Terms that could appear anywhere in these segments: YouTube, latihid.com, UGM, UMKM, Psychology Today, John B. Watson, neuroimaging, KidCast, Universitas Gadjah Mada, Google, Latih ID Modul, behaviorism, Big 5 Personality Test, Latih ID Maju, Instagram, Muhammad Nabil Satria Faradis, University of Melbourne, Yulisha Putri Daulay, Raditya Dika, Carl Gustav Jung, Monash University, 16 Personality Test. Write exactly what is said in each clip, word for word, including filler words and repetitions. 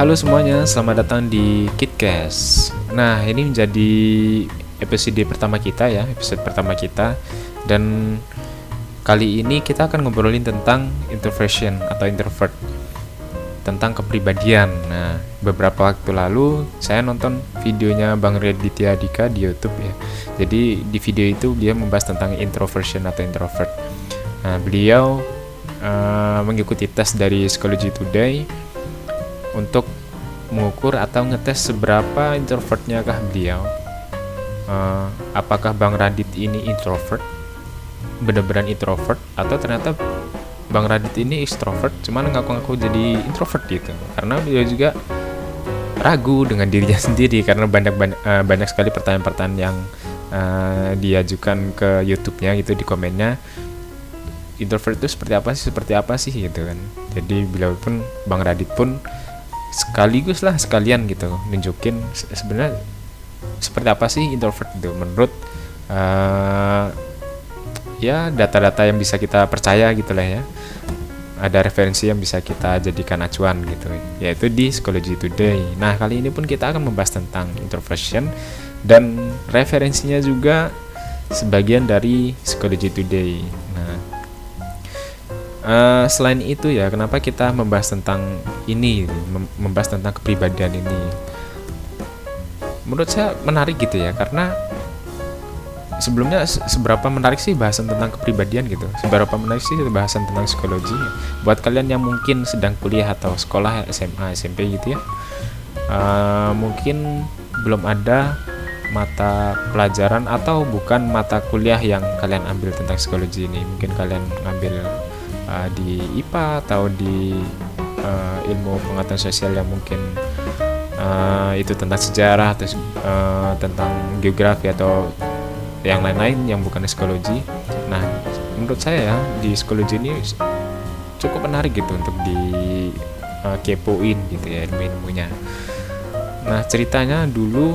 Halo semuanya, selamat datang di KidCast. Nah, ini menjadi episode pertama kita ya, episode pertama kita. Dan kali ini kita akan ngobrolin tentang introversion atau introvert, tentang kepribadian. Nah, beberapa waktu lalu saya nonton videonya Bang Raditya Dika di YouTube ya. Jadi di video itu dia membahas tentang introversion atau introvert. Nah, beliau uh, mengikuti tes dari Psychology Today untuk mengukur atau ngetes seberapa introvertnya kah beliau. Uh, apakah Bang Radit ini introvert, bener-beneran introvert, atau ternyata Bang Radit ini extrovert, cuman ngaku-ngaku jadi introvert gitu. Karena beliau juga ragu dengan dirinya sendiri karena banyak banyak, uh, banyak sekali pertanyaan-pertanyaan yang uh, diajukan ke YouTube-nya gitu di komennya. Introvert itu seperti apa sih, seperti apa sih gitu kan. Jadi beliau pun, Bang Radit pun sekaligus lah sekalian gitu nunjukin sebenarnya seperti apa sih introvert itu menurut uh, ya data-data yang bisa kita percaya gitu lah ya. Ada referensi yang bisa kita jadikan acuan gitu, yaitu di Psychology Today. Nah, kali ini pun kita akan membahas tentang introversion dan referensinya juga sebagian dari Psychology Today. Nah, Uh, selain itu ya, kenapa kita membahas tentang ini, mem- membahas tentang kepribadian ini? Menurut saya menarik gitu ya, karena sebelumnya se- seberapa menarik sih bahasan tentang kepribadian gitu, seberapa menarik sih bahasan tentang psikologi. Buat kalian yang mungkin sedang kuliah atau sekolah S M A, S M P gitu ya, uh, mungkin belum ada mata pelajaran atau bukan mata kuliah yang kalian ambil tentang psikologi ini. Mungkin kalian ngambil di I P A atau di uh, ilmu pengetahuan sosial yang mungkin uh, itu tentang sejarah atau uh, tentang geografi atau yang lain-lain yang bukan psikologi. Nah, menurut saya di psikologi ini cukup menarik gitu untuk di uh, kepoin gitu ya ilmu-ilmunya. Nah, ceritanya dulu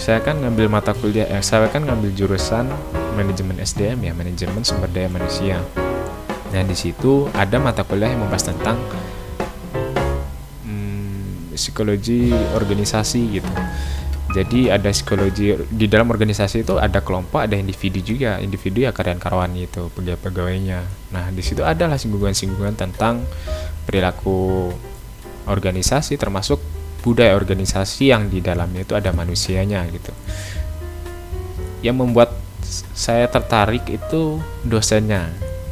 saya kan ngambil mata kuliah, eh, saya kan ngambil jurusan manajemen S D M ya, manajemen sumber daya manusia. Nah, di situ ada mata kuliah yang membahas tentang hmm, psikologi organisasi gitu. Jadi ada psikologi di dalam organisasi itu, ada kelompok, ada individu juga. Individu ya karyawan-karyawan itu, pegawai-pegawainya. Nah, di situ adalah singgungan-singgungan tentang perilaku organisasi, termasuk budaya organisasi yang di dalamnya itu ada manusianya gitu. Yang membuat saya tertarik itu dosennya.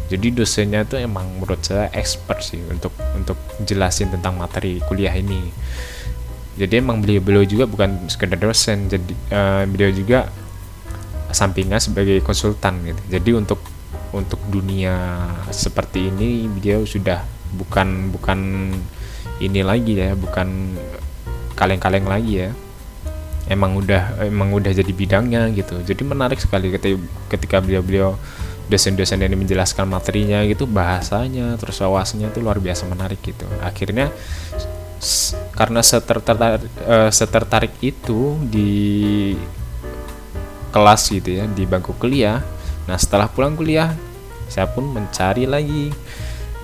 Jadi dosennya itu emang menurut saya expert sih untuk untuk jelasin tentang materi kuliah ini. Jadi emang beliau beliau juga bukan sekedar dosen, jadi uh, beliau juga sampingnya sebagai konsultan gitu. Jadi untuk untuk dunia seperti ini beliau sudah bukan bukan ini lagi ya, bukan kaleng-kaleng lagi ya. Emang udah emang udah jadi bidangnya gitu. Jadi menarik sekali ketika ketika beliau-beliau dosen-dosen ini menjelaskan materinya gitu, bahasanya, terus wawasannya itu luar biasa menarik gitu. Akhirnya s- karena setertarik, uh, setertarik itu di kelas gitu ya, di bangku kuliah. Nah, setelah pulang kuliah, saya pun mencari lagi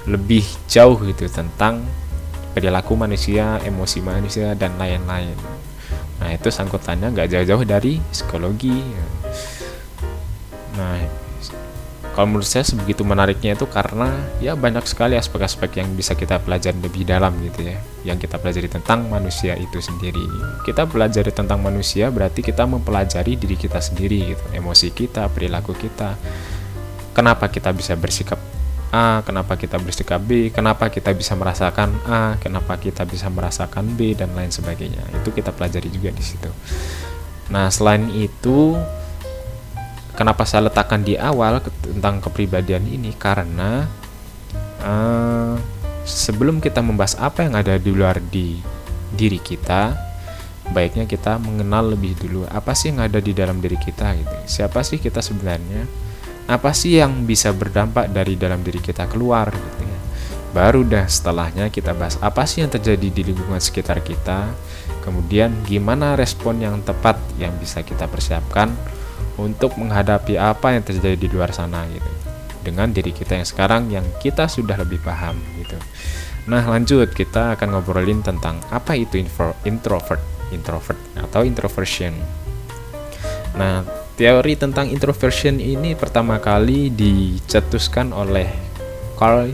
lebih jauh gitu tentang perilaku manusia, emosi manusia, dan lain-lain. Nah, itu sangkutannya nggak jauh-jauh dari psikologi. Nah, kalau menurut saya sebegitu menariknya itu karena ya banyak sekali aspek-aspek yang bisa kita pelajari lebih dalam gitu ya, yang kita pelajari tentang manusia itu sendiri. Kita pelajari tentang manusia berarti kita mempelajari diri kita sendiri gitu, emosi kita, perilaku kita, kenapa kita bisa bersikap A, kenapa kita bersikap B, kenapa kita bisa merasakan A, kenapa kita bisa merasakan B, dan lain sebagainya. Itu kita pelajari juga di situ. Nah, selain itu, kenapa saya letakkan di awal tentang kepribadian ini? Karena uh, sebelum kita membahas apa yang ada di luar di diri kita, baiknya kita mengenal lebih dulu apa sih yang ada di dalam diri kita gitu. Siapa sih kita sebenarnya? Apa sih yang bisa berdampak dari dalam diri kita keluar gitu ya. Baru dah setelahnya kita bahas apa sih yang terjadi di lingkungan sekitar kita. Kemudian gimana respon yang tepat yang bisa kita persiapkan untuk menghadapi apa yang terjadi di luar sana gitu, dengan diri kita yang sekarang yang kita sudah lebih paham gitu. Nah, lanjut kita akan ngobrolin tentang apa itu intro, introvert, introvert atau introversion. Nah, teori tentang introversion ini pertama kali dicetuskan oleh Carl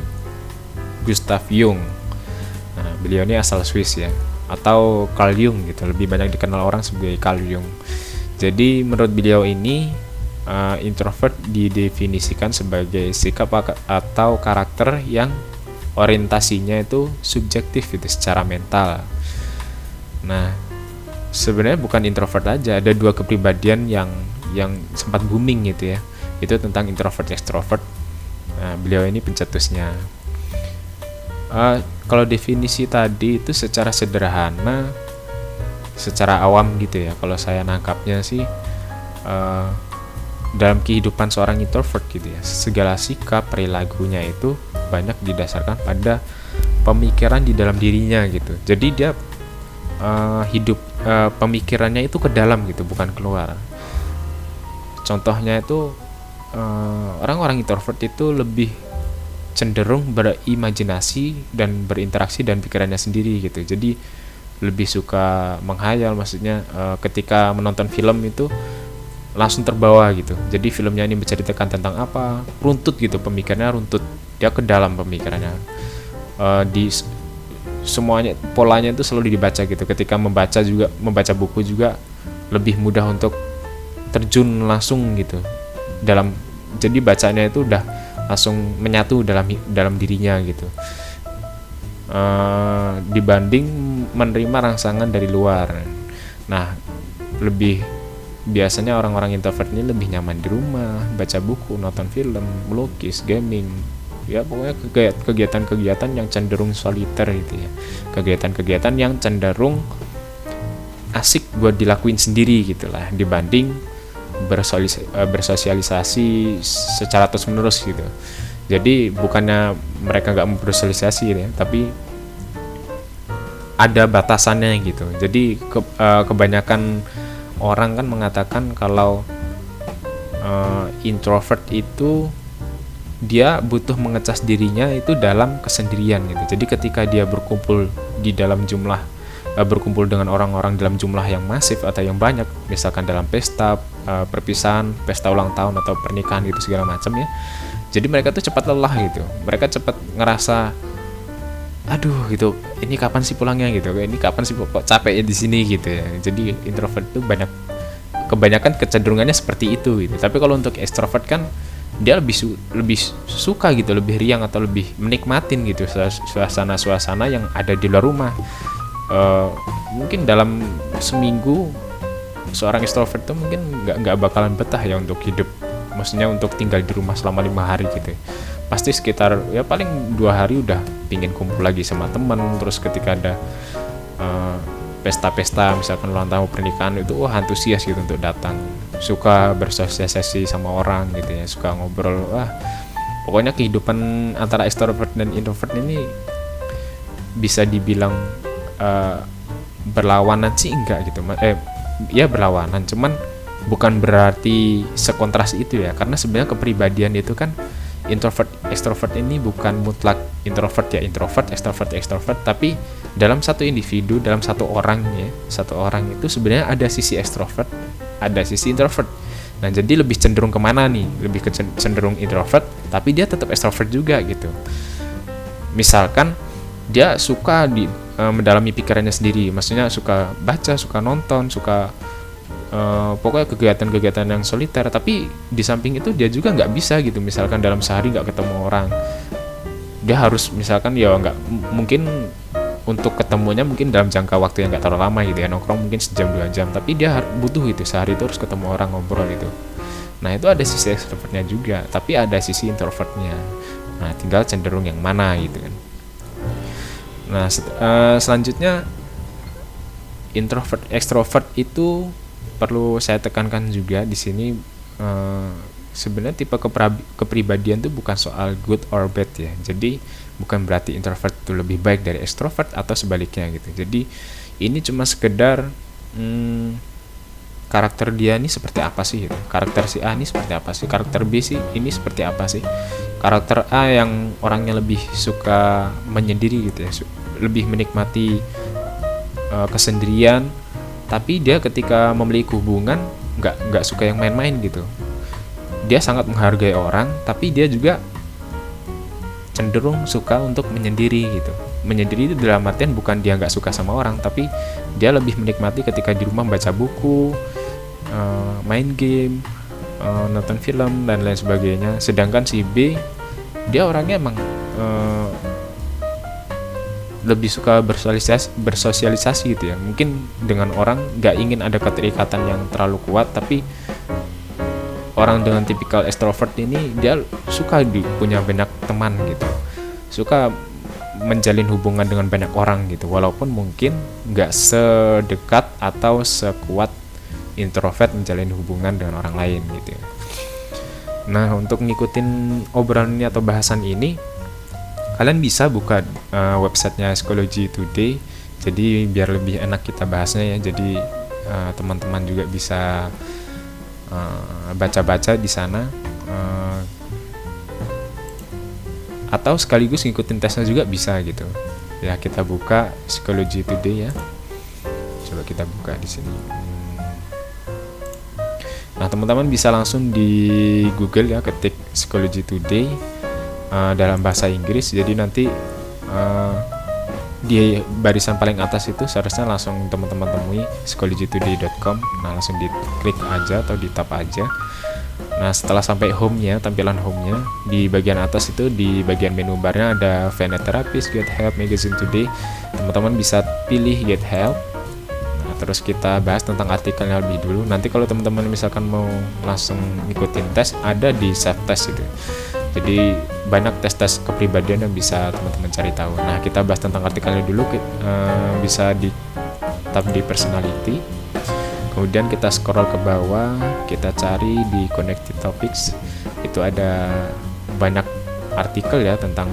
Gustav Jung. Nah, beliau ini asal Swiss ya, atau Carl Jung gitu, lebih banyak dikenal orang sebagai Carl Jung. Jadi menurut beliau ini uh, introvert didefinisikan sebagai sikap atau karakter yang orientasinya itu subjektif gitu secara mental. Nah, sebenarnya bukan introvert aja, ada dua kepribadian yang yang sempat booming gitu ya. Itu tentang introvert extrovert. Nah, beliau ini pencetusnya. Uh, kalau definisi tadi itu secara sederhana, secara awam gitu ya, kalau saya nangkapnya sih uh, dalam kehidupan seorang introvert gitu ya, segala sikap perilakunya itu banyak didasarkan pada pemikiran di dalam dirinya gitu. Jadi dia uh, hidup uh, pemikirannya itu ke dalam gitu, bukan keluar. Contohnya itu uh, orang-orang introvert itu lebih cenderung berimajinasi dan berinteraksi dan pikirannya sendiri gitu. Jadi lebih suka menghayal, maksudnya e, ketika menonton film itu langsung terbawa gitu. Jadi filmnya ini menceritakan tentang apa, runtut gitu, pemikirannya runtut, dia ke dalam pemikirannya. E, di semuanya polanya itu selalu dibaca gitu. Ketika membaca juga membaca buku juga lebih mudah untuk terjun langsung gitu. Dalam jadi bacanya itu udah langsung menyatu dalam dalam dirinya gitu, e, dibanding menerima rangsangan dari luar. Nah, lebih biasanya orang-orang introvert ini lebih nyaman di rumah, baca buku, nonton film, melukis, gaming, ya pokoknya kegiatan-kegiatan yang cenderung soliter gitu ya, kegiatan-kegiatan yang cenderung asik buat dilakuin sendiri gitulah, dibanding bersosialisasi secara terus menerus gitu. Jadi bukannya mereka nggak mau bersosialisasi ya, tapi ada batasannya gitu. Jadi ke, uh, kebanyakan orang kan mengatakan kalau uh, introvert itu dia butuh mengecas dirinya itu dalam kesendirian gitu. Jadi ketika dia berkumpul di dalam jumlah berkumpul dengan orang-orang dalam jumlah yang masif atau yang banyak, misalkan dalam pesta, perpisahan, pesta ulang tahun atau pernikahan gitu segala macam ya. Jadi mereka tuh cepat lelah gitu. Mereka cepat ngerasa, aduh gitu, ini kapan sih pulangnya gitu. Ini kapan sih kok capeknya di sini gitu ya. Jadi introvert tuh banyak kebanyakan kecenderungannya seperti itu gitu. Tapi kalau untuk extrovert kan dia lebih su- lebih suka gitu, lebih riang atau lebih menikmatin gitu suasana-suasana yang ada di luar rumah. Uh, mungkin dalam seminggu seorang extrovert tuh mungkin nggak nggak bakalan betah ya untuk hidup, maksudnya untuk tinggal di rumah selama lima hari gitu. Pasti sekitar ya paling dua hari udah pingin kumpul lagi sama teman. Terus ketika ada uh, pesta-pesta misalkan ulang tahun pernikahan itu wah antusias gitu untuk datang, suka bersosialisasi sama orang gitu ya, suka ngobrol. Wah pokoknya kehidupan antara extrovert dan introvert ini bisa dibilang Uh, berlawanan sih enggak gitu, eh ya berlawanan, cuman bukan berarti sekontras itu ya, karena sebenarnya kepribadian itu kan introvert extrovert ini bukan mutlak introvert ya introvert, extrovert extrovert, tapi dalam satu individu, dalam satu orang ya, satu orang itu sebenarnya ada sisi extrovert, ada sisi introvert. Nah, jadi lebih cenderung kemana nih? Lebih ke cenderung introvert, tapi dia tetap extrovert juga gitu. Misalkan dia suka di mendalami pikirannya sendiri, maksudnya suka baca, suka nonton, suka uh, pokoknya kegiatan-kegiatan yang soliter. Tapi di samping itu dia juga nggak bisa gitu, misalkan dalam sehari nggak ketemu orang, dia harus misalkan ya nggak mungkin untuk ketemunya mungkin dalam jangka waktu yang nggak terlalu lama gitu ya, nongkrong mungkin sejam dua jam, tapi dia butuh gitu sehari itu harus ketemu orang ngobrol gitu. Nah, itu ada sisi extrovertnya juga, tapi ada sisi introvertnya. Nah, tinggal cenderung yang mana gitu kan. Nah, selanjutnya introvert extrovert itu perlu saya tekankan juga di sini, eh, sebenarnya tipe kepribadian itu bukan soal good or bad ya. Jadi bukan berarti introvert itu lebih baik dari extrovert atau sebaliknya gitu. Jadi ini cuma sekedar hmm, karakter dia ini seperti apa sih gitu. Karakter si A ini seperti apa sih? Karakter B sih ini seperti apa sih? karakter A yang orangnya lebih suka menyendiri gitu ya, lebih menikmati uh, kesendirian, tapi dia ketika memiliki hubungan nggak nggak suka yang main-main gitu. Dia sangat menghargai orang, tapi dia juga cenderung suka untuk menyendiri gitu. Menyendiri itu dalam artian bukan dia nggak suka sama orang, tapi dia lebih menikmati ketika di rumah baca buku, uh, main game, uh, nonton film dan lain sebagainya. Sedangkan si B, dia orangnya emang uh, lebih suka bersosialisasi, bersosialisasi gitu ya. Mungkin dengan orang nggak ingin ada keterikatan yang terlalu kuat, tapi orang dengan tipikal extrovert ini dia suka di, punya banyak teman gitu, suka menjalin hubungan dengan banyak orang gitu, walaupun mungkin nggak sedekat atau sekuat introvert menjalin hubungan dengan orang lain gitu. Nah, untuk ngikutin obrolan ini atau bahasan ini, kalian bisa buka uh, websitenya Psychology Today, jadi biar lebih enak kita bahasnya ya. Jadi uh, teman-teman juga bisa Uh, baca-baca di sana, uh, atau sekaligus ngikutin tesnya juga bisa gitu. Ya, kita buka Psychology Today ya. Coba kita buka di sini. Nah, teman-teman bisa langsung di Google ya, ketik Psychology Today uh, dalam bahasa Inggris. Jadi nanti uh, di barisan paling atas itu seharusnya langsung teman-teman temui psychology today dot com. Nah, langsung diklik aja atau ditap aja. Nah, setelah sampai home-nya, tampilan home-nya, di bagian atas itu di bagian menu bar-nya ada Fana Therapist, Get Help, Magazine Today. Teman-teman bisa pilih Get Help. Nah, terus kita bahas tentang artikelnya lebih dulu. Nanti kalau teman-teman misalkan mau langsung ngikutin tes, ada di self-test itu. Jadi banyak tes-tes kepribadian yang bisa teman-teman cari tahu. Nah, kita bahas tentang artikelnya dulu. Uh, bisa di tab di personality. Kemudian kita scroll ke bawah, kita cari di connected topics. Itu ada banyak artikel ya tentang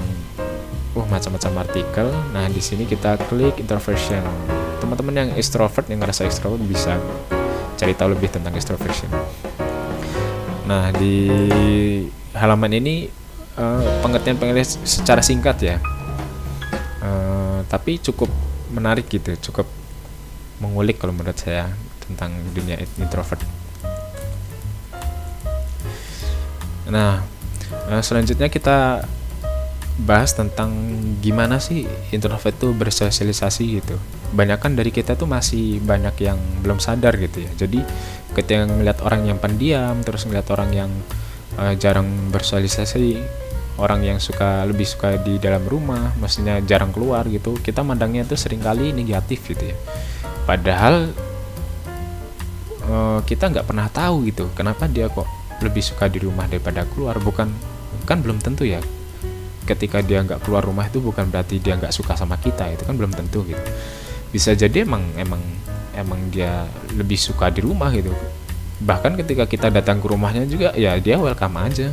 uh macam-macam artikel. Nah, di sini kita klik introversion. Teman-teman yang extrovert, yang ngerasa extrovert bisa cari tahu lebih tentang extroversion. Nah, di halaman ini uh, pengertian-pengertian secara singkat ya, uh, tapi cukup menarik gitu, cukup mengulik kalau menurut saya tentang dunia introvert. Nah, uh, selanjutnya kita bahas tentang gimana sih introvert itu bersosialisasi gitu. Banyak kan dari kita tuh masih banyak yang belum sadar gitu ya. Jadi ketika ngeliat orang yang pendiam, terus ngeliat orang yang Uh, jarang bersosialisasi, orang yang suka lebih suka di dalam rumah, maksudnya jarang keluar gitu, kita mandangnya itu seringkali negatif gitu ya. Padahal uh, kita nggak pernah tahu gitu, kenapa dia kok lebih suka di rumah daripada keluar. Bukan, kan belum tentu ya. Ketika dia nggak keluar rumah itu bukan berarti dia nggak suka sama kita, itu kan belum tentu gitu. Bisa jadi emang emang emang dia lebih suka di rumah gitu. Bahkan ketika kita datang ke rumahnya juga ya dia welcome aja,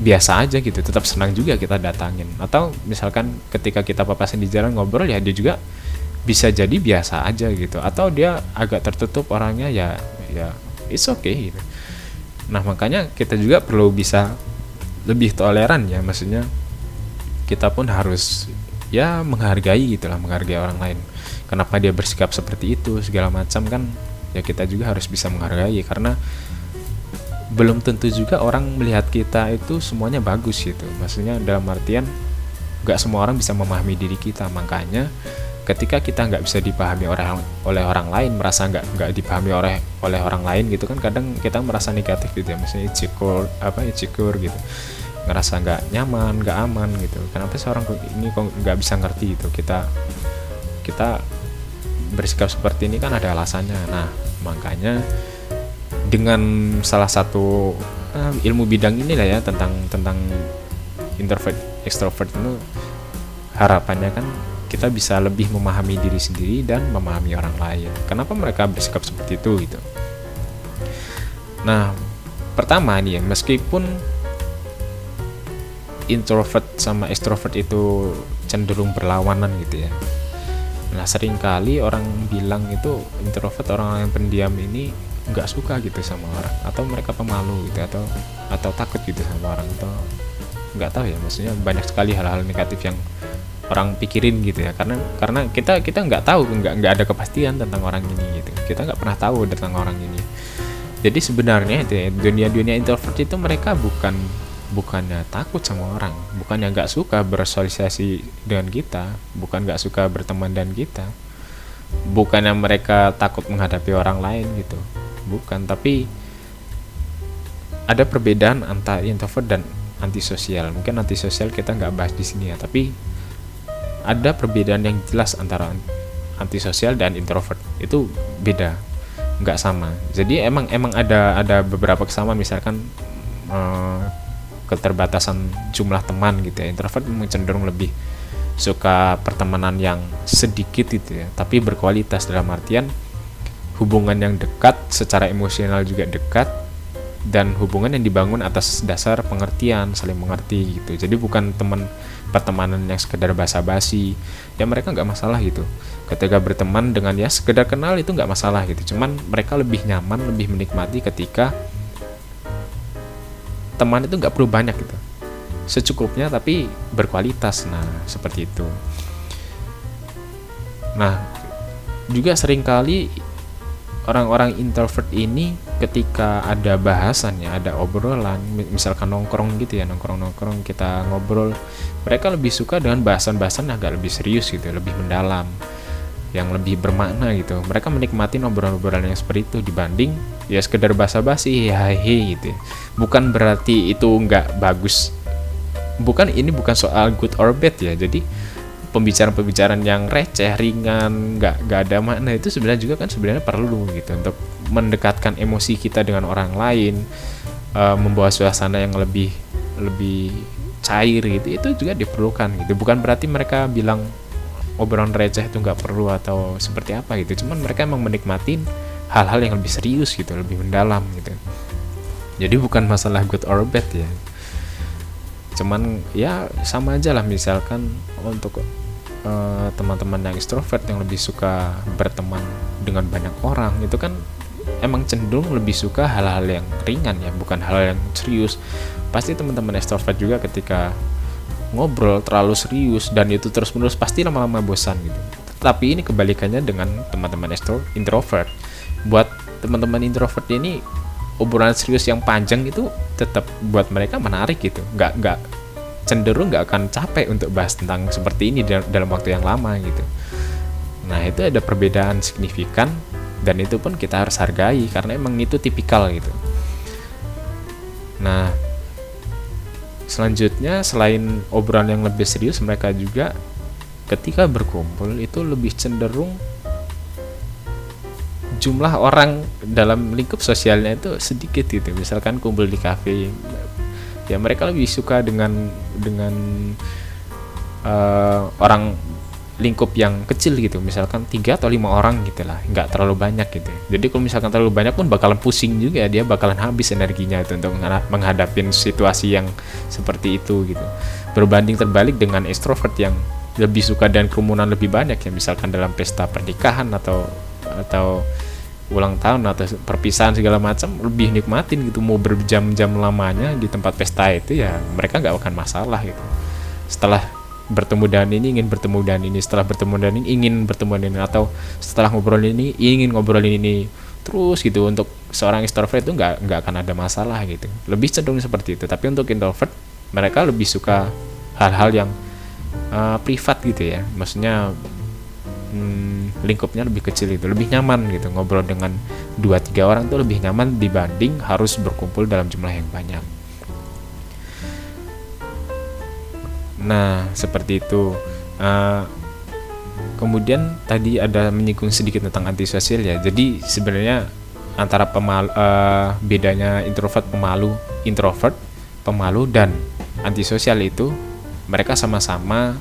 biasa aja gitu, tetap senang juga kita datangin. Atau misalkan ketika kita papasan di jalan ngobrol ya dia juga bisa jadi biasa aja gitu. Atau dia agak tertutup orangnya ya ya it's okay gitu. Nah, makanya kita juga perlu bisa lebih toleran ya, maksudnya kita pun harus ya menghargai gitulah, menghargai orang lain. Kenapa dia bersikap seperti itu segala macam kan? Ya, kita juga harus bisa menghargai, karena belum tentu juga orang melihat kita itu semuanya bagus gitu. Maksudnya dalam artian gak semua orang bisa memahami diri kita. Makanya ketika kita gak bisa dipahami orang, oleh orang lain, merasa gak, gak dipahami oleh, oleh orang lain gitu kan, kadang kita merasa negatif gitu ya. Maksudnya insecure, apa, insecure gitu, ngerasa gak nyaman, gak aman gitu. Kenapa seorang ini kok gak bisa ngerti gitu, Kita Kita bersikap seperti ini kan ada alasannya. Nah, makanya dengan salah satu uh, ilmu bidang inilah ya, tentang tentang introvert extrovert itu, harapannya kan kita bisa lebih memahami diri sendiri dan memahami orang lain. Kenapa mereka bersikap seperti itu gitu. Nah, pertama nih ya, meskipun introvert sama extrovert itu cenderung berlawanan gitu ya. Nah, seringkali orang bilang itu introvert, orang yang pendiam ini nggak suka gitu sama orang, atau mereka pemalu gitu, atau atau takut gitu sama orang, atau nggak tahu ya, maksudnya banyak sekali hal-hal negatif yang orang pikirin gitu ya, karena karena kita kita nggak tahu, nggak nggak ada kepastian tentang orang ini gitu, kita nggak pernah tahu tentang orang ini. Jadi sebenarnya itu ya, dunia-dunia introvert itu mereka bukan bukannya takut sama orang, bukannya nggak suka bersosialisasi dengan kita, bukan nggak suka berteman dengan kita, bukannya mereka takut menghadapi orang lain gitu, bukan. Tapi ada perbedaan antara introvert dan antisosial. Mungkin antisosial kita nggak bahas di sini ya, tapi ada perbedaan yang jelas antara antisosial dan introvert. Itu beda, nggak sama. Jadi emang emang ada ada beberapa kesamaan, misalkan eh, keterbatasan jumlah teman gitu ya. Introvert memang cenderung lebih suka pertemanan yang sedikit gitu ya, tapi berkualitas, dalam artian hubungan yang dekat, secara emosional juga dekat, dan hubungan yang dibangun atas dasar pengertian, saling mengerti gitu. Jadi bukan teman pertemanan yang sekedar basa-basi, ya mereka nggak masalah gitu. Ketika berteman dengan ya sekedar kenal itu nggak masalah gitu. Cuman mereka lebih nyaman, lebih menikmati ketika teman itu nggak perlu banyak gitu, secukupnya tapi berkualitas. Nah seperti itu. Nah juga seringkali orang-orang introvert ini ketika ada bahasannya, ada obrolan, misalkan nongkrong gitu ya, nongkrong-nongkrong kita ngobrol, mereka lebih suka dengan bahasan-bahasan yang agak lebih serius gitu, lebih mendalam, yang lebih bermakna gitu. Mereka menikmati obrolan-obrolan yang seperti itu dibanding ya sekedar basa-basi, hehehe gitu. Bukan berarti itu nggak bagus. Bukan, ini bukan soal good or bad ya. Jadi pembicaraan-pembicaraan yang receh, ringan, nggak nggak ada makna itu sebenarnya juga kan sebenarnya perlu gitu untuk mendekatkan emosi kita dengan orang lain, e, membawa suasana yang lebih lebih cair gitu, itu juga diperlukan gitu. Bukan berarti mereka bilang obrolan receh itu nggak perlu atau seperti apa gitu. Cuman mereka emang menikmatin hal-hal yang lebih serius gitu, lebih mendalam gitu. Jadi bukan masalah good or bad ya. Cuman ya sama aja lah, misalkan untuk uh, teman-teman yang ekstrovert yang lebih suka berteman dengan banyak orang itu kan emang cenderung lebih suka hal-hal yang ringan ya, bukan hal yang serius. Pasti teman-teman ekstrovert juga ketika ngobrol terlalu serius dan itu terus-menerus pasti lama-lama bosan gitu. Tapi ini kebalikannya dengan teman-teman ekstro- introvert. Buat teman-teman introvert ini obrolan serius yang panjang itu tetap buat mereka menarik gitu, nggak nggak cenderung nggak akan capek untuk bahas tentang seperti ini dalam waktu yang lama gitu. Nah itu ada perbedaan signifikan dan itu pun kita harus hargai karena emang itu tipikal gitu. Nah selanjutnya, selain obrolan yang lebih serius, mereka juga ketika berkumpul itu lebih cenderung jumlah orang dalam lingkup sosialnya itu sedikit gitu. Misalkan kumpul di kafe, ya mereka lebih suka dengan dengan uh, orang lingkup yang kecil gitu. Misalkan tiga atau lima orang gitu lah, nggak terlalu banyak gitu. Jadi kalau misalkan terlalu banyak pun bakalan pusing juga, dia bakalan habis energinya itu untuk menghadapi situasi yang seperti itu gitu. Berbanding terbalik dengan ekstrovert yang lebih suka dengan kerumunan lebih banyak ya, misalkan dalam pesta pernikahan atau atau ulang tahun atau perpisahan segala macam, lebih nikmatin gitu. Mau berjam-jam lamanya di tempat pesta itu ya mereka nggak akan masalah gitu. Setelah bertemu dan ini ingin bertemu dan ini, setelah bertemu dan ini ingin bertemu dan ini, atau setelah ngobrol ini ingin ngobrol ini terus gitu. Untuk seorang extrovert itu nggak nggak akan ada masalah gitu, lebih cenderung seperti itu. Tapi untuk introvert mereka lebih suka hal-hal yang uh, privat gitu ya, maksudnya Hmm, lingkupnya lebih kecil itu, lebih nyaman gitu. Ngobrol dengan dua sampai tiga orang itu lebih nyaman dibanding harus berkumpul dalam jumlah yang banyak. Nah seperti itu. uh, Kemudian tadi ada menyinggung sedikit tentang antisosial ya. Jadi sebenarnya antara pemalu, uh, bedanya introvert pemalu, introvert pemalu dan antisosial itu mereka sama-sama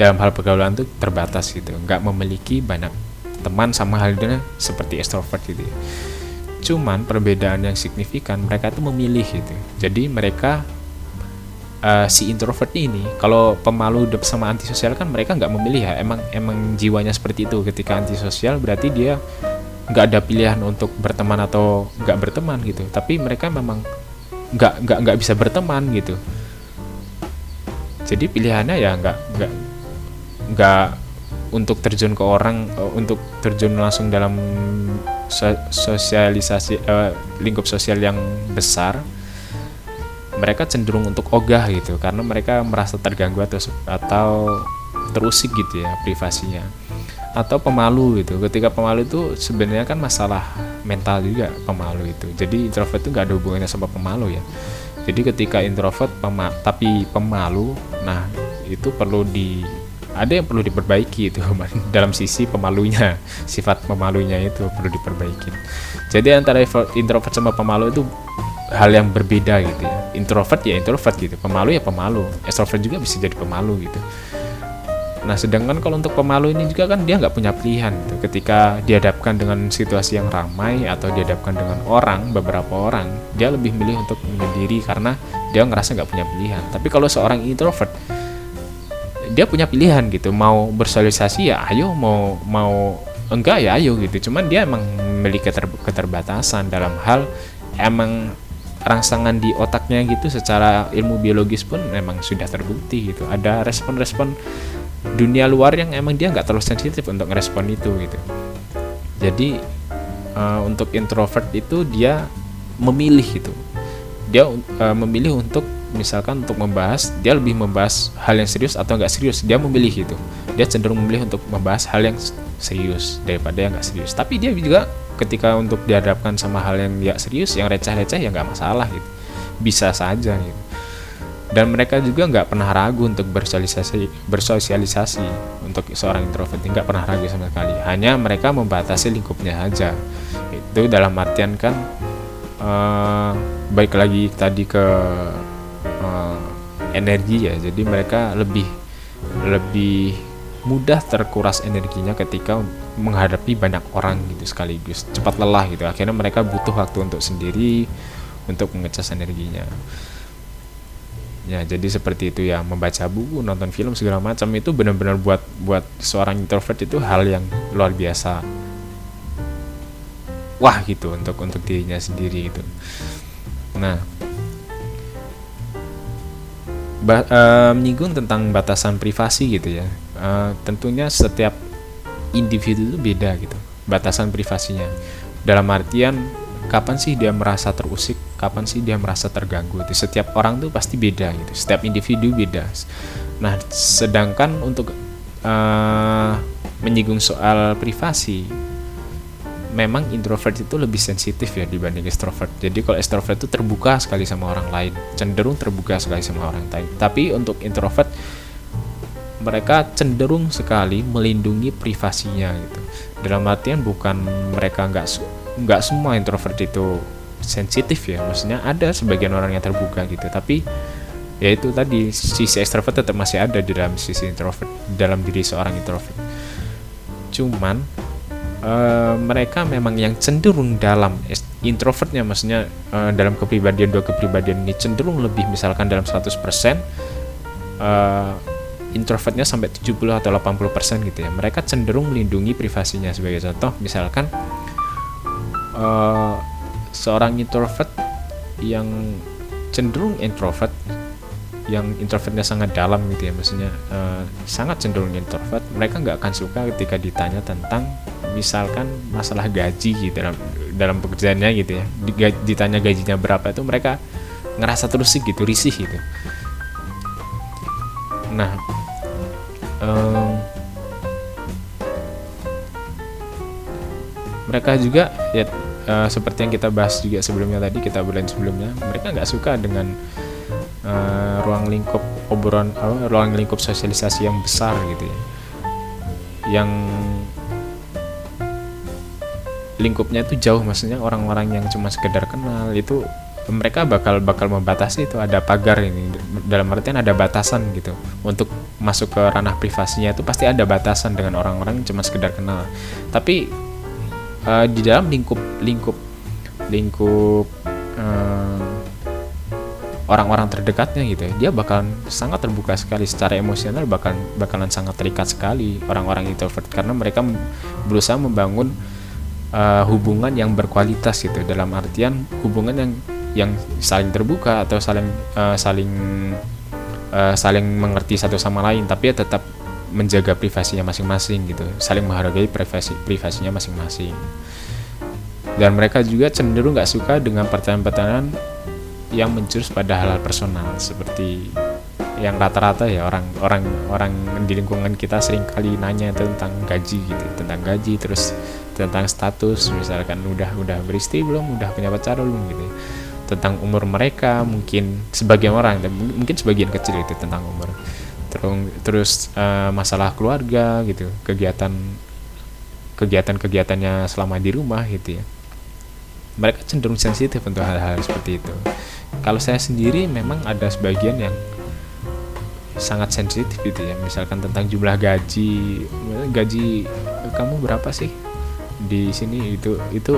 dalam hal pergaulan itu terbatas gitu, nggak memiliki banyak teman sama halnya seperti extrovert gitu ya. Cuman perbedaan yang signifikan, mereka itu memilih gitu. Jadi mereka uh, si introvert ini, kalau pemalu sama antisosial kan mereka nggak memilih ya, emang emang jiwanya seperti itu. Ketika antisosial berarti dia nggak ada pilihan untuk berteman atau nggak berteman gitu. Tapi mereka memang nggak nggak nggak bisa berteman gitu. Jadi pilihannya ya nggak nggak nggak untuk terjun ke orang, untuk terjun langsung dalam sosialisasi eh, lingkup sosial yang besar. Mereka cenderung untuk ogah gitu karena mereka merasa terganggu atau atau terusik gitu ya privasinya, atau pemalu gitu. Ketika pemalu itu sebenarnya kan masalah mental juga pemalu itu. Jadi introvert itu nggak ada hubungannya sama pemalu ya. Jadi ketika introvert pema- tapi pemalu, nah itu perlu di ada yang perlu diperbaiki itu dalam sisi pemalunya, sifat pemalunya itu perlu diperbaiki. Jadi antara introvert sama pemalu itu hal yang berbeda gitu ya. Introvert ya introvert gitu, pemalu ya pemalu, extrovert juga bisa jadi pemalu gitu. Nah sedangkan kalau untuk pemalu ini juga kan dia nggak punya pilihan gitu. Ketika dihadapkan dengan situasi yang ramai atau dihadapkan dengan orang, beberapa orang, dia lebih milih untuk menyendiri karena dia ngerasa nggak punya pilihan. Tapi kalau seorang introvert, dia punya pilihan gitu, mau bersosialisasi ya ayo, mau mau enggak ya ayo gitu. Cuman dia emang memiliki keter- keterbatasan dalam hal emang rangsangan di otaknya gitu, secara ilmu biologis pun memang sudah terbukti gitu. Ada respon-respon dunia luar yang emang dia nggak terlalu sensitif untuk ngerespon itu gitu. Jadi uh, untuk introvert itu dia memilih gitu. Dia uh, memilih untuk misalkan untuk membahas, dia lebih membahas hal yang serius atau nggak serius. Dia memilih gitu. Dia cenderung memilih untuk membahas hal yang serius daripada yang nggak serius. Tapi dia juga ketika untuk dihadapkan sama hal yang nggak serius, yang receh-receh ya nggak masalah gitu, bisa saja gitu. Dan mereka juga nggak pernah ragu untuk bersosialisasi, bersosialisasi untuk seorang introvert nggak pernah ragu sama sekali. Hanya mereka membatasi lingkupnya aja. Itu dalam artian kan uh, baik lagi tadi ke uh, energi ya. Jadi mereka lebih lebih mudah terkuras energinya ketika menghadapi banyak orang gitu sekaligus, cepat lelah gitu. Akhirnya mereka butuh waktu untuk sendiri untuk mengecas energinya. Ya jadi seperti itu ya, membaca buku, nonton film segala macam itu benar-benar buat buat seorang introvert itu hal yang luar biasa. Wah gitu untuk untuk dirinya sendiri gitu. Nah, Bah, uh, menyinggung tentang batasan privasi gitu ya. Uh, tentunya setiap individu itu beda gitu batasan privasinya. Dalam artian kapan sih dia merasa terusik, kapan sih dia merasa terganggu itu. Setiap orang tuh pasti beda gitu. Setiap individu beda. Nah, sedangkan untuk uh, menyinggung soal privasi, memang introvert itu lebih sensitif ya dibanding extrovert. Jadi kalau extrovert itu terbuka sekali sama orang lain, cenderung terbuka sekali sama orang lain. Tapi untuk introvert, mereka cenderung sekali melindungi privasinya gitu. Dalam artian bukan mereka nggak nggak semua introvert itu sensitif ya, maksudnya ada sebagian orang yang terbuka gitu. Tapi ya itu tadi, sisi extrovert tetap masih ada di dalam sisi introvert, dalam diri seorang introvert. Cuman Uh, mereka memang yang cenderung dalam introvertnya, maksudnya uh, dalam kepribadian, dua kepribadian ini cenderung lebih, misalkan dalam seratus persen uh, introvertnya sampai tujuh puluh atau delapan puluh persen gitu ya. Mereka cenderung melindungi privasinya. Sebagai contoh misalkan uh, seorang introvert yang cenderung introvert, yang introvertnya sangat dalam gitu ya, maksudnya uh, sangat cenderung introvert, mereka gak akan suka ketika ditanya tentang misalkan masalah gaji gitu dalam dalam pekerjaannya gitu ya. Ditanya gajinya berapa itu mereka ngerasa terusik gitu, risih gitu. Nah, um, mereka juga ya uh, seperti yang kita bahas juga sebelumnya tadi, kita bulan sebelumnya, mereka nggak suka dengan uh, ruang lingkup obrolan, uh, ruang lingkup sosialisasi yang besar gitu ya. Yang lingkupnya itu jauh, maksudnya orang-orang yang cuma sekedar kenal itu mereka bakal bakal membatasi itu, ada pagar ini, dalam artian ada batasan gitu. Untuk masuk ke ranah privasinya itu pasti ada batasan dengan orang-orang yang cuma sekedar kenal. Tapi uh, di dalam lingkup lingkup lingkup uh, orang-orang terdekatnya gitu ya, dia bakalan sangat terbuka sekali, secara emosional bakal bakalan sangat terikat sekali orang-orang introvert karena mereka berusaha membangun Uh, hubungan yang berkualitas gitu, dalam artian hubungan yang yang saling terbuka atau saling uh, saling uh, saling mengerti satu sama lain, tapi ya tetap menjaga privasinya masing-masing gitu, saling menghargai privasi privasinya masing-masing. Dan mereka juga cenderung nggak suka dengan pertanyaan-pertanyaan yang menjurus pada hal-hal personal, seperti yang rata-rata ya orang orang orang di lingkungan kita sering kali nanya tentang gaji gitu, tentang gaji, terus tentang status, misalkan udah udah beristri belum, udah punya pacar belum gitu, tentang umur mereka mungkin sebagian orang, dan mungkin sebagian kecil itu tentang umur, terus uh, masalah keluarga gitu, kegiatan kegiatan-kegiatannya selama di rumah gitu ya. Mereka cenderung sensitif untuk hal-hal seperti itu. Kalau saya sendiri memang ada sebagian yang sangat sensitif gitu ya, misalkan tentang jumlah gaji, gaji kamu berapa sih di sini, itu itu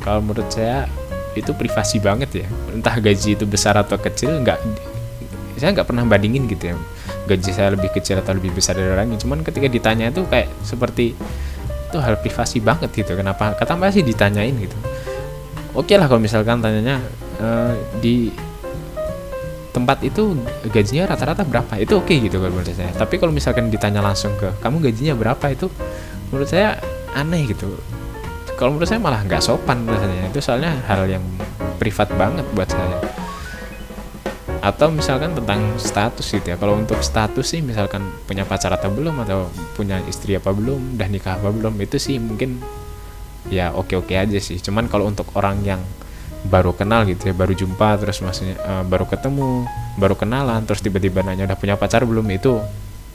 kalau menurut saya itu privasi banget ya, entah gaji itu besar atau kecil, nggak saya nggak pernah bandingin gitu ya, gaji saya lebih kecil atau lebih besar dari orang. Cuman ketika ditanya itu kayak seperti itu hal privasi banget gitu, kenapa kata mbak sih ditanyain gitu. Oke lah kalau misalkan tanyanya uh, di tempat itu gajinya rata-rata berapa, itu oke okay gitu kalau menurut saya. Tapi kalau misalkan ditanya langsung ke kamu gajinya berapa, itu menurut saya aneh gitu. Kalau menurut saya malah nggak sopan rasanya, itu soalnya hal yang privat banget buat saya. Atau misalkan tentang status gitu ya, kalau untuk status sih misalkan punya pacar atau belum, atau punya istri apa belum, udah nikah apa belum, itu sih mungkin ya oke-oke aja sih. Cuman kalau untuk orang yang baru kenal gitu ya, baru jumpa, terus maksudnya uh, baru ketemu, baru kenalan, terus tiba-tiba nanya udah punya pacar belum, itu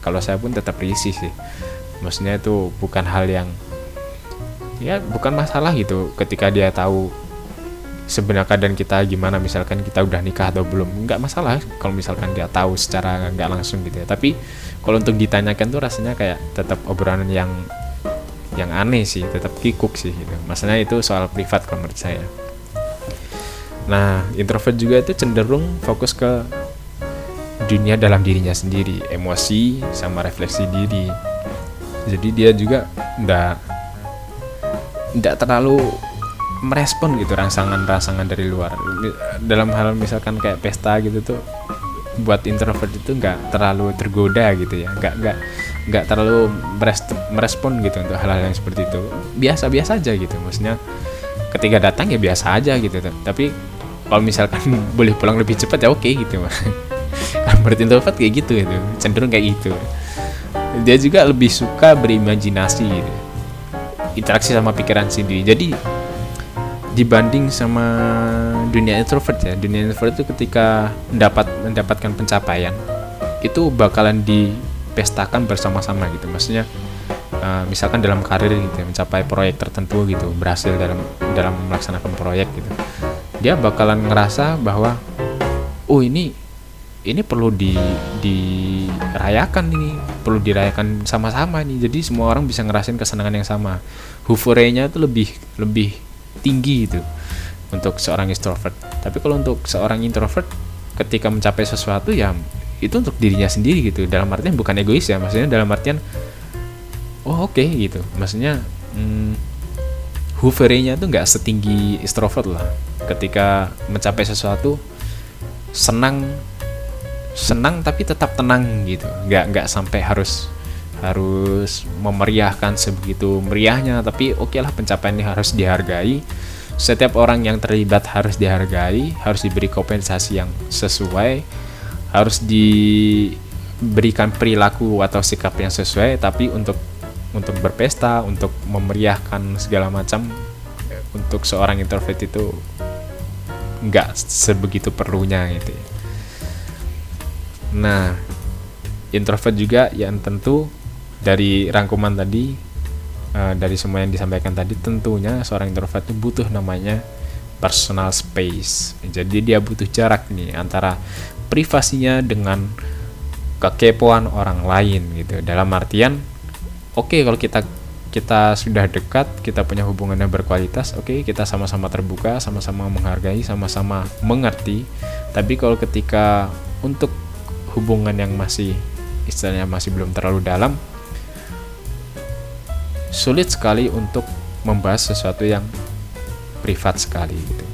kalau saya pun tetap risih sih. Maksudnya itu bukan hal yang ya bukan masalah gitu, ketika dia tahu sebenarnya keadaan kita gimana, misalkan kita udah nikah atau belum, nggak masalah kalau misalkan dia tahu secara nggak langsung gitu ya. Tapi kalau untuk ditanyakan tuh rasanya kayak tetap obrolan yang yang aneh sih, tetap kikuk sih gitu. Maksudnya itu soal privat kalau menurut saya. Nah, introvert juga itu cenderung fokus ke dunia dalam dirinya sendiri, emosi sama refleksi diri. Jadi dia juga nggak nggak terlalu merespon gitu rangsangan-rangsangan dari luar. Dalam hal misalkan kayak pesta gitu tuh, buat introvert itu nggak terlalu tergoda gitu ya, nggak nggak nggak terlalu merespon gitu untuk hal-hal yang seperti itu. Biasa-biasa aja gitu, maksudnya ketika datang ya biasa aja gitu. Tapi kalau misalkan boleh pulang lebih cepat ya oke okay, gitu. Menurut introvert kayak gitu itu, cenderung kayak gitu. Dia juga lebih suka berimajinasi gitu, interaksi sama pikiran sendiri. Jadi dibanding sama dunia introvert ya, dunia introvert itu ketika mendapat mendapatkan pencapaian itu bakalan dipestakan bersama-sama gitu. Maksudnya Uh, misalkan dalam karir gitu, mencapai proyek tertentu gitu, berhasil dalam dalam melaksanakan proyek gitu, dia bakalan ngerasa bahwa oh ini ini perlu di dirayakan ini perlu dirayakan sama-sama nih. Jadi semua orang bisa ngerasain kesenangan yang sama, euforia-nya itu lebih lebih tinggi gitu untuk seorang extrovert. Tapi kalau untuk seorang introvert ketika mencapai sesuatu ya itu untuk dirinya sendiri gitu, dalam artian bukan egois ya, maksudnya dalam artian oh oke okay, gitu, maksudnya hmm, hovernya tuh nggak setinggi extrovert lah. Ketika mencapai sesuatu senang senang tapi tetap tenang gitu, nggak nggak sampai harus harus memeriahkan sebegitu meriahnya. Tapi oke okay lah, pencapaian ini harus dihargai, setiap orang yang terlibat harus dihargai, harus diberi kompensasi yang sesuai, harus diberikan perilaku atau sikap yang sesuai. Tapi untuk untuk berpesta, untuk memeriahkan segala macam, untuk seorang introvert itu nggak sebegitu perlunya gitu. Nah, introvert juga yang tentu dari rangkuman tadi, dari semua yang disampaikan tadi, tentunya seorang introvert itu butuh namanya personal space. Jadi dia butuh jarak nih antara privasinya dengan kekepoan orang lain gitu. Dalam artian Oke, okay, kalau kita kita sudah dekat, kita punya hubungan yang berkualitas, oke, okay, kita sama-sama terbuka, sama-sama menghargai, sama-sama mengerti. Tapi kalau ketika untuk hubungan yang masih istilahnya masih belum terlalu dalam, sulit sekali untuk membahas sesuatu yang privat sekali gitu.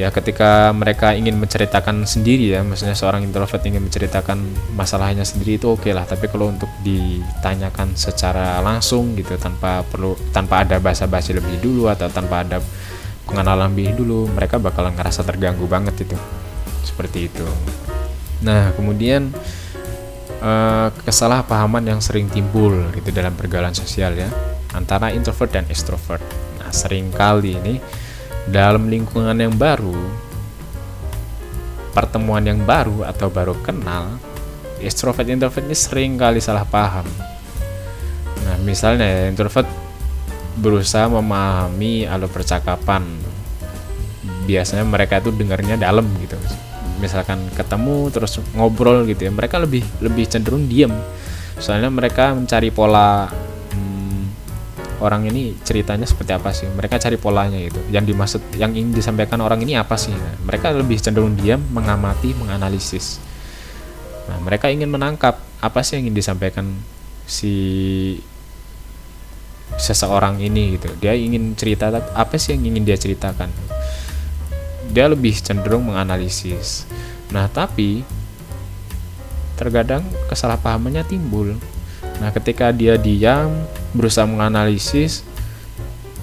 ya, ketika mereka ingin menceritakan sendiri ya, maksudnya seorang introvert ingin menceritakan masalahnya sendiri itu oke lah, tapi kalau untuk ditanyakan secara langsung gitu tanpa perlu tanpa ada basa-basi lebih dulu atau tanpa ada pengenalan lebih dulu, mereka bakalan ngerasa terganggu banget itu, seperti itu. Nah kemudian eh, kesalahpahaman yang sering timbul gitu dalam pergaulan sosial ya antara introvert dan extrovert. Nah seringkali ini dalam lingkungan yang baru, pertemuan yang baru atau baru kenal, extrovert introvert ini sering kali salah paham. Nah misalnya introvert berusaha memahami alur percakapan, biasanya mereka itu dengarnya dalam gitu. Misalkan ketemu terus ngobrol gitu ya, mereka lebih lebih cenderung diam. Soalnya mereka mencari pola, orang ini ceritanya seperti apa sih, mereka cari polanya gitu, yang dimaksud yang ingin disampaikan orang ini apa sih. Nah, mereka lebih cenderung diam, mengamati, menganalisis. Nah mereka ingin menangkap apa sih yang ingin disampaikan si seseorang ini gitu, dia ingin cerita apa sih yang ingin dia ceritakan, dia lebih cenderung menganalisis. Nah tapi terkadang kesalahpahamannya timbul. Nah ketika dia diam, berusaha menganalisis,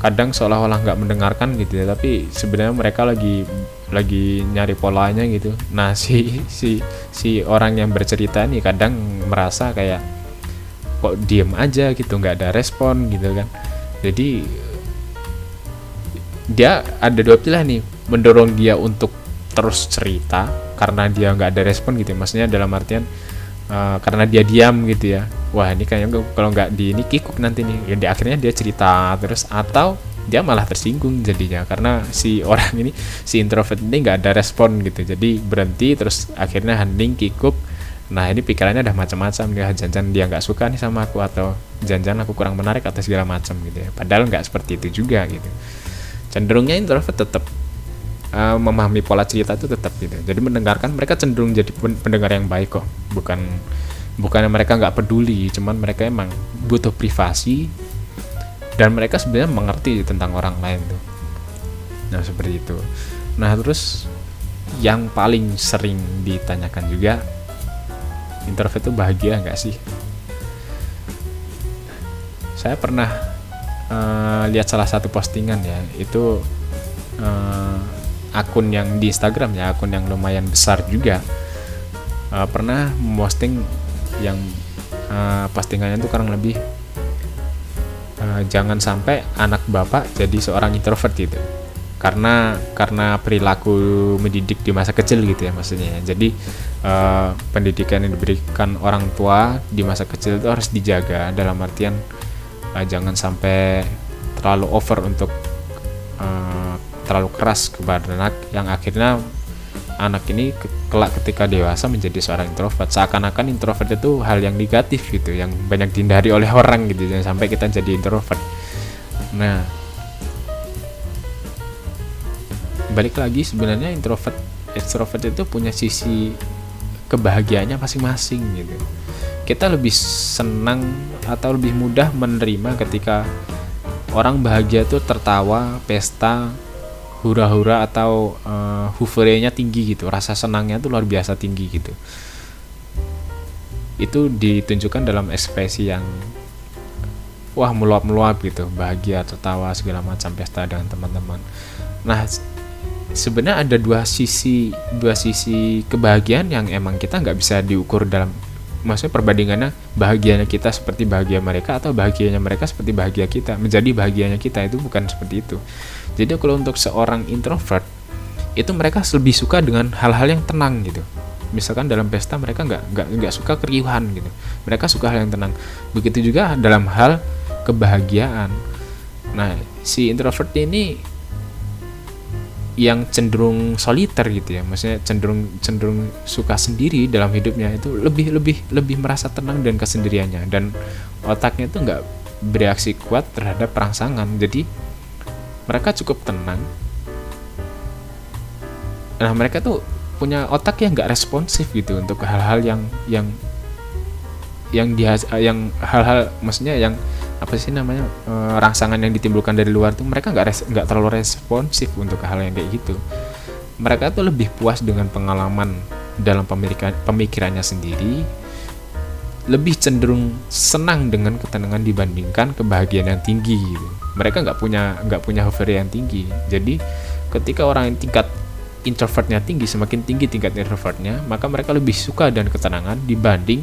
kadang seolah-olah nggak mendengarkan gitu ya, tapi sebenarnya mereka lagi lagi nyari polanya gitu. Nah si si si orang yang bercerita nih kadang merasa kayak kok diem aja gitu, nggak ada respon gitu kan. Jadi dia ada dua pilihan nih, mendorong dia untuk terus cerita karena dia nggak ada respon gitu, maksudnya dalam artian Uh, karena dia diam gitu ya, wah ini kayaknya kalau nggak di ini kikuk nanti nih ya, di akhirnya dia cerita terus, atau dia malah tersinggung jadinya karena si orang ini, si introvert ini nggak ada respon gitu, jadi berhenti terus akhirnya hening, kikuk. Nah ini pikirannya udah macam-macam nih, jangan-jangan dia nggak suka nih sama aku, atau jangan-jangan aku kurang menarik atau segala macam gitu ya, padahal nggak seperti itu juga gitu. Cenderungnya introvert tetap Uh, memahami pola cerita itu tetap gitu. Jadi mendengarkan, mereka cenderung jadi pendengar yang baik kok. Bukan bukannya mereka nggak peduli, cuman mereka emang butuh privasi dan mereka sebenarnya mengerti tentang orang lain tuh. Nah seperti itu. Nah terus yang paling sering ditanyakan juga, introvert itu bahagia nggak sih? Saya pernah uh, lihat salah satu postingan ya, itu uh, akun yang di Instagram ya, akun yang lumayan besar juga, uh, pernah memposting yang uh, postingannya itu kurang lebih uh, jangan sampai anak bapak jadi seorang introvert gitu, karena karena perilaku mendidik di masa kecil gitu ya, maksudnya jadi uh, pendidikan yang diberikan orang tua di masa kecil itu harus dijaga, dalam artian uh, jangan sampai terlalu over untuk uh, terlalu keras kepada anak, yang akhirnya anak ini kelak ketika dewasa menjadi seorang introvert. Seakan-akan introvert itu hal yang negatif gitu, yang banyak dihindari oleh orang gitu, jangan sampai kita jadi introvert. Nah balik lagi, sebenarnya introvert extrovert itu punya sisi kebahagiaannya masing-masing gitu. Kita lebih senang atau lebih mudah menerima ketika orang bahagia itu tertawa, pesta, hura-hura atau uh, euforianya tinggi gitu, rasa senangnya tuh luar biasa tinggi gitu. Itu ditunjukkan dalam ekspresi yang wah meluap-meluap gitu, bahagia, tertawa segala macam, pesta dengan teman-teman. Nah sebenarnya ada dua sisi dua sisi kebahagiaan yang emang kita nggak bisa diukur dalam, maksudnya perbandingannya bahagianya kita seperti bahagia mereka atau bahagianya mereka seperti bahagia kita, menjadi bahagianya kita itu bukan seperti itu. Jadi kalau untuk seorang introvert itu mereka lebih suka dengan hal-hal yang tenang gitu. Misalkan dalam pesta mereka nggak nggak nggak suka keriuhan gitu, mereka suka hal yang tenang. Begitu juga dalam hal kebahagiaan. Nah si introvert ini yang cenderung soliter gitu ya, maksudnya cenderung cenderung suka sendiri dalam hidupnya, itu lebih lebih lebih merasa tenang dan kesendiriannya, dan otaknya itu nggak bereaksi kuat terhadap rangsangan, jadi mereka cukup tenang. Nah mereka tuh punya otak yang nggak responsif gitu untuk hal-hal yang yang yang dia yang hal-hal maksudnya yang apa sih namanya e, rangsangan yang ditimbulkan dari luar tuh, mereka nggak res, nggak terlalu responsif untuk hal yang kayak gitu. mereka tuh lebih puas dengan pengalaman dalam pemikirannya sendiri, lebih cenderung senang dengan ketenangan dibandingkan kebahagiaan yang tinggi gitu. Mereka nggak punya nggak punya euforia yang tinggi. Jadi ketika orang yang tingkat introvertnya tinggi, semakin tinggi tingkat introvertnya, maka mereka lebih suka dan ketenangan dibanding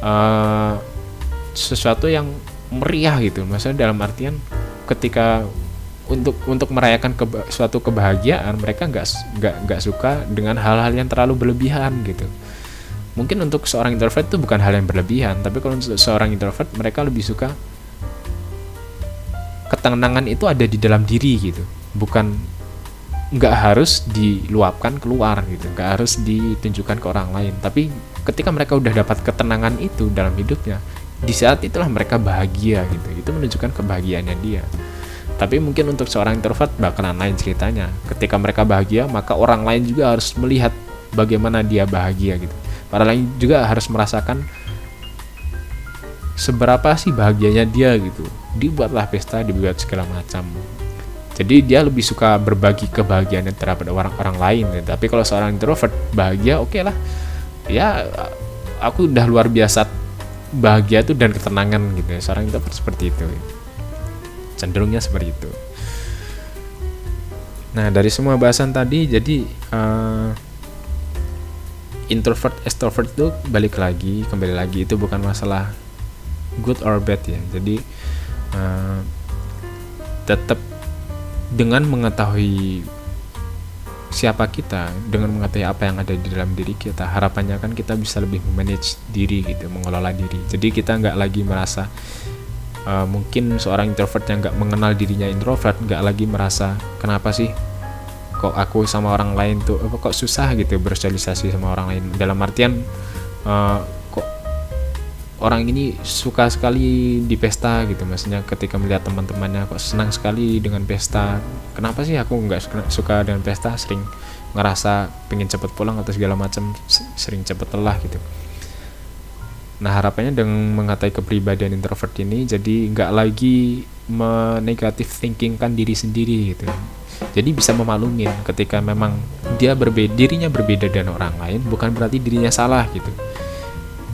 uh, sesuatu yang meriah gitu. Maksudnya dalam artian ketika untuk untuk merayakan keba- suatu kebahagiaan, mereka nggak nggak nggak suka dengan hal-hal yang terlalu berlebihan gitu. Mungkin untuk seorang introvert itu bukan hal yang berlebihan, tapi kalau untuk seorang introvert mereka lebih suka ketenangan itu ada di dalam diri gitu, bukan nggak harus diluapkan keluar gitu, nggak harus ditunjukkan ke orang lain. Tapi ketika mereka udah dapat ketenangan itu dalam hidupnya, di saat itulah mereka bahagia gitu. Itu menunjukkan kebahagiaannya dia. Tapi mungkin untuk seorang introvert bakalan lain ceritanya. Ketika mereka bahagia, maka orang lain juga harus melihat bagaimana dia bahagia gitu. Orang lain juga harus merasakan seberapa sih bahagianya dia gitu. Dibuatlah pesta, dibuat segala macam. Jadi dia lebih suka berbagi kebahagiaannya terhadap orang-orang lain gitu. Tapi kalau seorang introvert bahagia, oke lah, ya aku udah luar biasa bahagia tuh dan ketenangan gitu. Seorang introvert seperti itu gitu. Cenderungnya seperti itu. Nah, dari semua bahasan tadi, jadi uh, introvert extrovert itu balik lagi kembali lagi itu bukan masalah good or bad ya. Jadi uh, tetap dengan mengetahui siapa kita, dengan mengetahui apa yang ada di dalam diri kita, harapannya kan kita bisa lebih memanage diri gitu, mengelola diri. Jadi kita nggak lagi merasa Uh, mungkin seorang introvert yang gak mengenal dirinya introvert, gak lagi merasa kenapa sih kok aku sama orang lain tuh eh, kok susah gitu bersosialisasi sama orang lain. Dalam artian uh, kok orang ini suka sekali di pesta gitu. Maksudnya ketika melihat teman-temannya kok senang sekali dengan pesta, kenapa sih aku gak suka dengan pesta, sering ngerasa pengen cepet pulang atau segala macam, sering cepet lelah gitu. Nah, harapannya dengan mengatai kepribadian introvert ini, jadi nggak lagi menegatif thinkingkan diri sendiri gitu. Jadi bisa memaklumin ketika memang dia berbeda, dirinya berbeda dengan orang lain, bukan berarti dirinya salah gitu.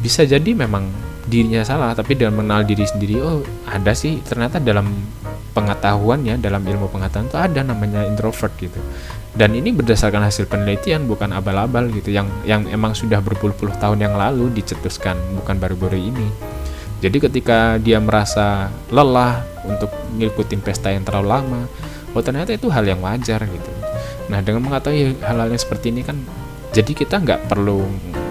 Bisa jadi memang dirinya salah, tapi dengan mengenal diri sendiri, oh ada sih ternyata dalam pengetahuannya, dalam ilmu pengetahuan itu ada namanya introvert gitu. Dan ini berdasarkan hasil penelitian, bukan abal-abal gitu, yang yang emang sudah berpuluh-puluh tahun yang lalu dicetuskan, bukan baru-baru ini. Jadi ketika dia merasa lelah untuk ngikutin pesta yang terlalu lama, oh ternyata itu hal yang wajar gitu. Nah, dengan mengetahui hal-hal yang seperti ini kan, jadi kita nggak perlu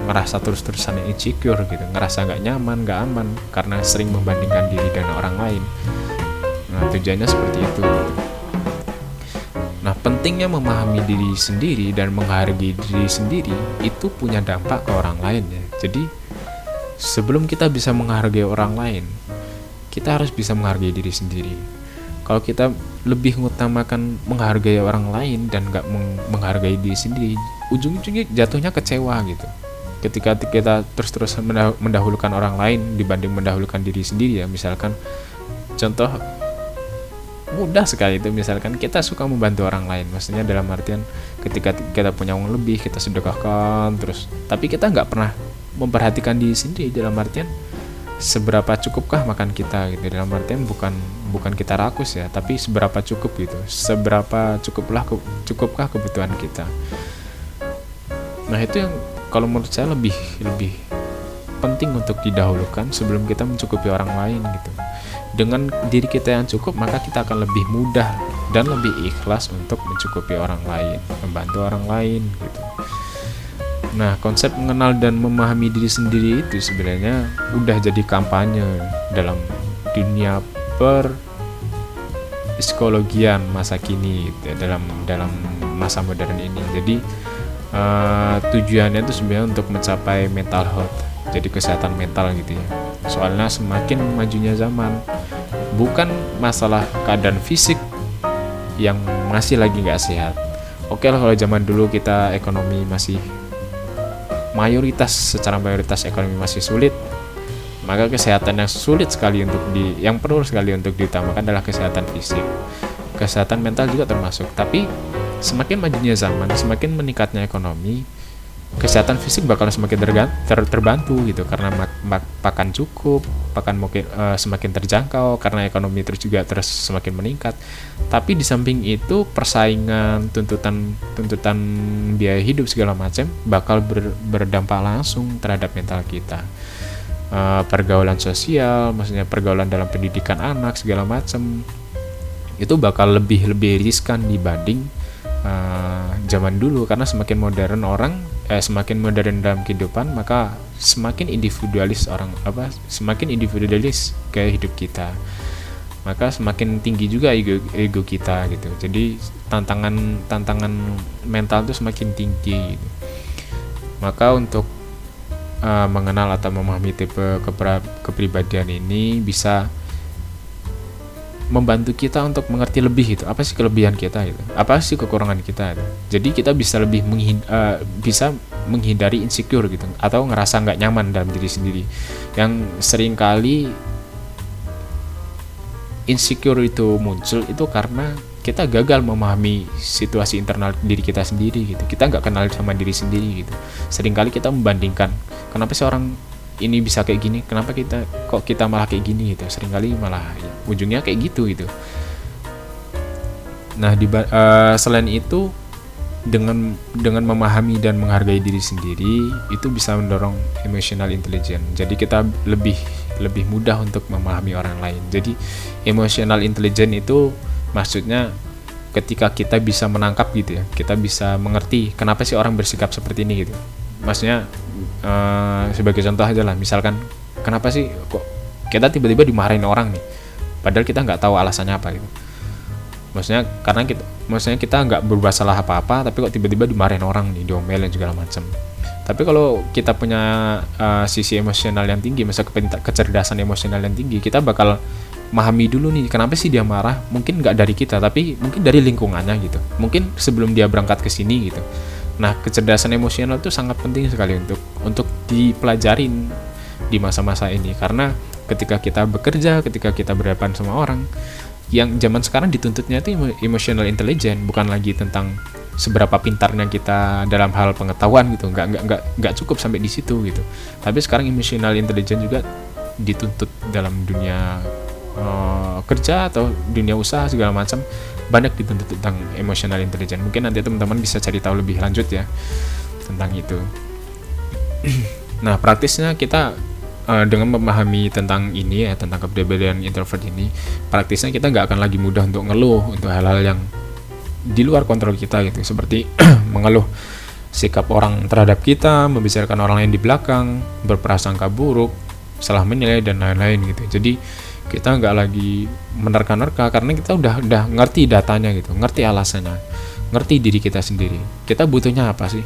merasa terus-terusan insecure gitu, ngerasa nggak nyaman, nggak aman, karena sering membandingkan diri dengan orang lain. Nah, tujuannya seperti itu. Nah, pentingnya memahami diri sendiri dan menghargai diri sendiri itu punya dampak ke orang lain ya. Jadi sebelum kita bisa menghargai orang lain, kita harus bisa menghargai diri sendiri. Kalau kita lebih mengutamakan menghargai orang lain dan gak menghargai diri sendiri, ujung-ujungnya jatuhnya kecewa gitu. Ketika kita terus-terusan mendahulukan orang lain dibanding mendahulukan diri sendiri ya. Misalkan contoh mudah sekali itu, misalkan kita suka membantu orang lain, maksudnya dalam artian ketika kita punya uang lebih kita sedekahkan terus, tapi kita nggak pernah memperhatikan diri sendiri dalam artian seberapa cukupkah makan kita gitu. Dalam artian bukan bukan kita rakus ya, tapi seberapa cukup gitu, seberapa cukuplah cukupkah kebutuhan kita. Nah, itu yang kalau menurut saya lebih lebih penting untuk didahulukan sebelum kita mencukupi orang lain gitu. Dengan diri kita yang cukup, maka kita akan lebih mudah dan lebih ikhlas untuk mencukupi orang lain, membantu orang lain gitu. Nah, konsep mengenal dan memahami diri sendiri itu sebenarnya udah jadi kampanye dalam dunia per psikologian masa kini gitu, dalam dalam masa modern ini. Jadi uh, tujuannya itu sebenarnya untuk mencapai mental health, jadi kesehatan mental gitu ya. Soalnya semakin majunya zaman, bukan masalah keadaan fisik yang masih lagi nggak sehat. Oke lah, kalau zaman dulu kita ekonomi masih mayoritas secara mayoritas ekonomi masih sulit, maka kesehatan yang sulit sekali untuk di yang perlu sekali untuk diutamakan adalah kesehatan fisik. Kesehatan mental juga termasuk, tapi Semakin majunya zaman, semakin meningkatnya ekonomi, kesehatan fisik bakal semakin tergant- ter- terbantu gitu, karena mak- mak- pakan cukup, pakan mungkin uh, semakin terjangkau, karena ekonomi terus juga terus semakin meningkat. Tapi di samping itu persaingan, tuntutan tuntutan biaya hidup segala macam bakal ber- berdampak langsung terhadap mental kita. Uh, pergaulan sosial, maksudnya pergaulan dalam pendidikan anak segala macam itu bakal lebih lebih riskan dibanding uh, zaman dulu, karena semakin modern orang eh, semakin modern dalam kehidupan, maka semakin individualis orang apa semakin individualis gaya hidup kita, maka semakin tinggi juga ego, ego kita gitu. Jadi tantangan tantangan mental itu semakin tinggi gitu. Maka untuk uh, mengenal atau memahami tipe kepribadian ini bisa membantu kita untuk mengerti lebih gitu, apa sih kelebihan kita gitu, apa sih kekurangan kita gitu. Jadi kita bisa lebih menghind- uh, bisa menghindari insecure gitu, atau ngerasa nggak nyaman dalam diri sendiri. Yang sering kali insecure itu muncul itu karena kita gagal memahami situasi internal diri kita sendiri gitu. Kita nggak kenal sama diri sendiri gitu. Sering kali kita membandingkan, kenapa sih orang ini bisa kayak gini, kenapa kita kok kita malah kayak gini gitu. Seringkali malah ya, ujungnya kayak gitu gitu. Nah, di, uh, selain itu dengan dengan memahami dan menghargai diri sendiri itu bisa mendorong emotional intelligence. Jadi kita lebih lebih mudah untuk memahami orang lain. Jadi emotional intelligence itu maksudnya ketika kita bisa menangkap gitu ya, kita bisa mengerti kenapa sih orang bersikap seperti ini gitu. Maksudnya uh, sebagai contoh aja lah, misalkan kenapa sih kok kita tiba-tiba dimarahin orang nih, padahal kita nggak tahu alasannya apa gitu. Maksudnya karena kita, maksudnya kita nggak berbuat salah apa-apa, tapi kok tiba-tiba dimarahin orang nih, diomelin segala macam. Tapi kalau kita punya uh, sisi emosional yang tinggi, masa kecerdasan emosional yang tinggi, kita bakal memahami dulu nih kenapa sih dia marah. Mungkin nggak dari kita, tapi mungkin dari lingkungannya gitu. Mungkin sebelum dia berangkat ke sini gitu. Nah, kecerdasan emosional itu sangat penting sekali untuk untuk dipelajarin di masa-masa ini, karena ketika kita bekerja, ketika kita berhadapan sama orang, yang zaman sekarang dituntutnya itu emotional intelligence, bukan lagi tentang seberapa pintarnya kita dalam hal pengetahuan gitu, nggak nggak nggak nggak cukup sampai di situ gitu. Tapi sekarang emotional intelligence juga dituntut dalam dunia uh, kerja atau dunia usaha segala macam. Banyak dituntut tentang emotional intelligence. Mungkin nanti teman-teman bisa cari tahu lebih lanjut ya tentang itu. Nah, praktisnya kita uh, dengan memahami tentang ini ya, tentang kepribadian introvert ini, praktisnya kita nggak akan lagi mudah untuk ngeluh untuk hal-hal yang di luar kontrol kita gitu, seperti mengeluh sikap orang terhadap kita, membicarakan orang lain di belakang, berprasangka buruk, salah menilai dan lain-lain gitu. Jadi kita nggak lagi menerka-nerka karena kita udah udah ngerti datanya gitu, ngerti alasannya, ngerti diri kita sendiri. Kita butuhnya apa sih?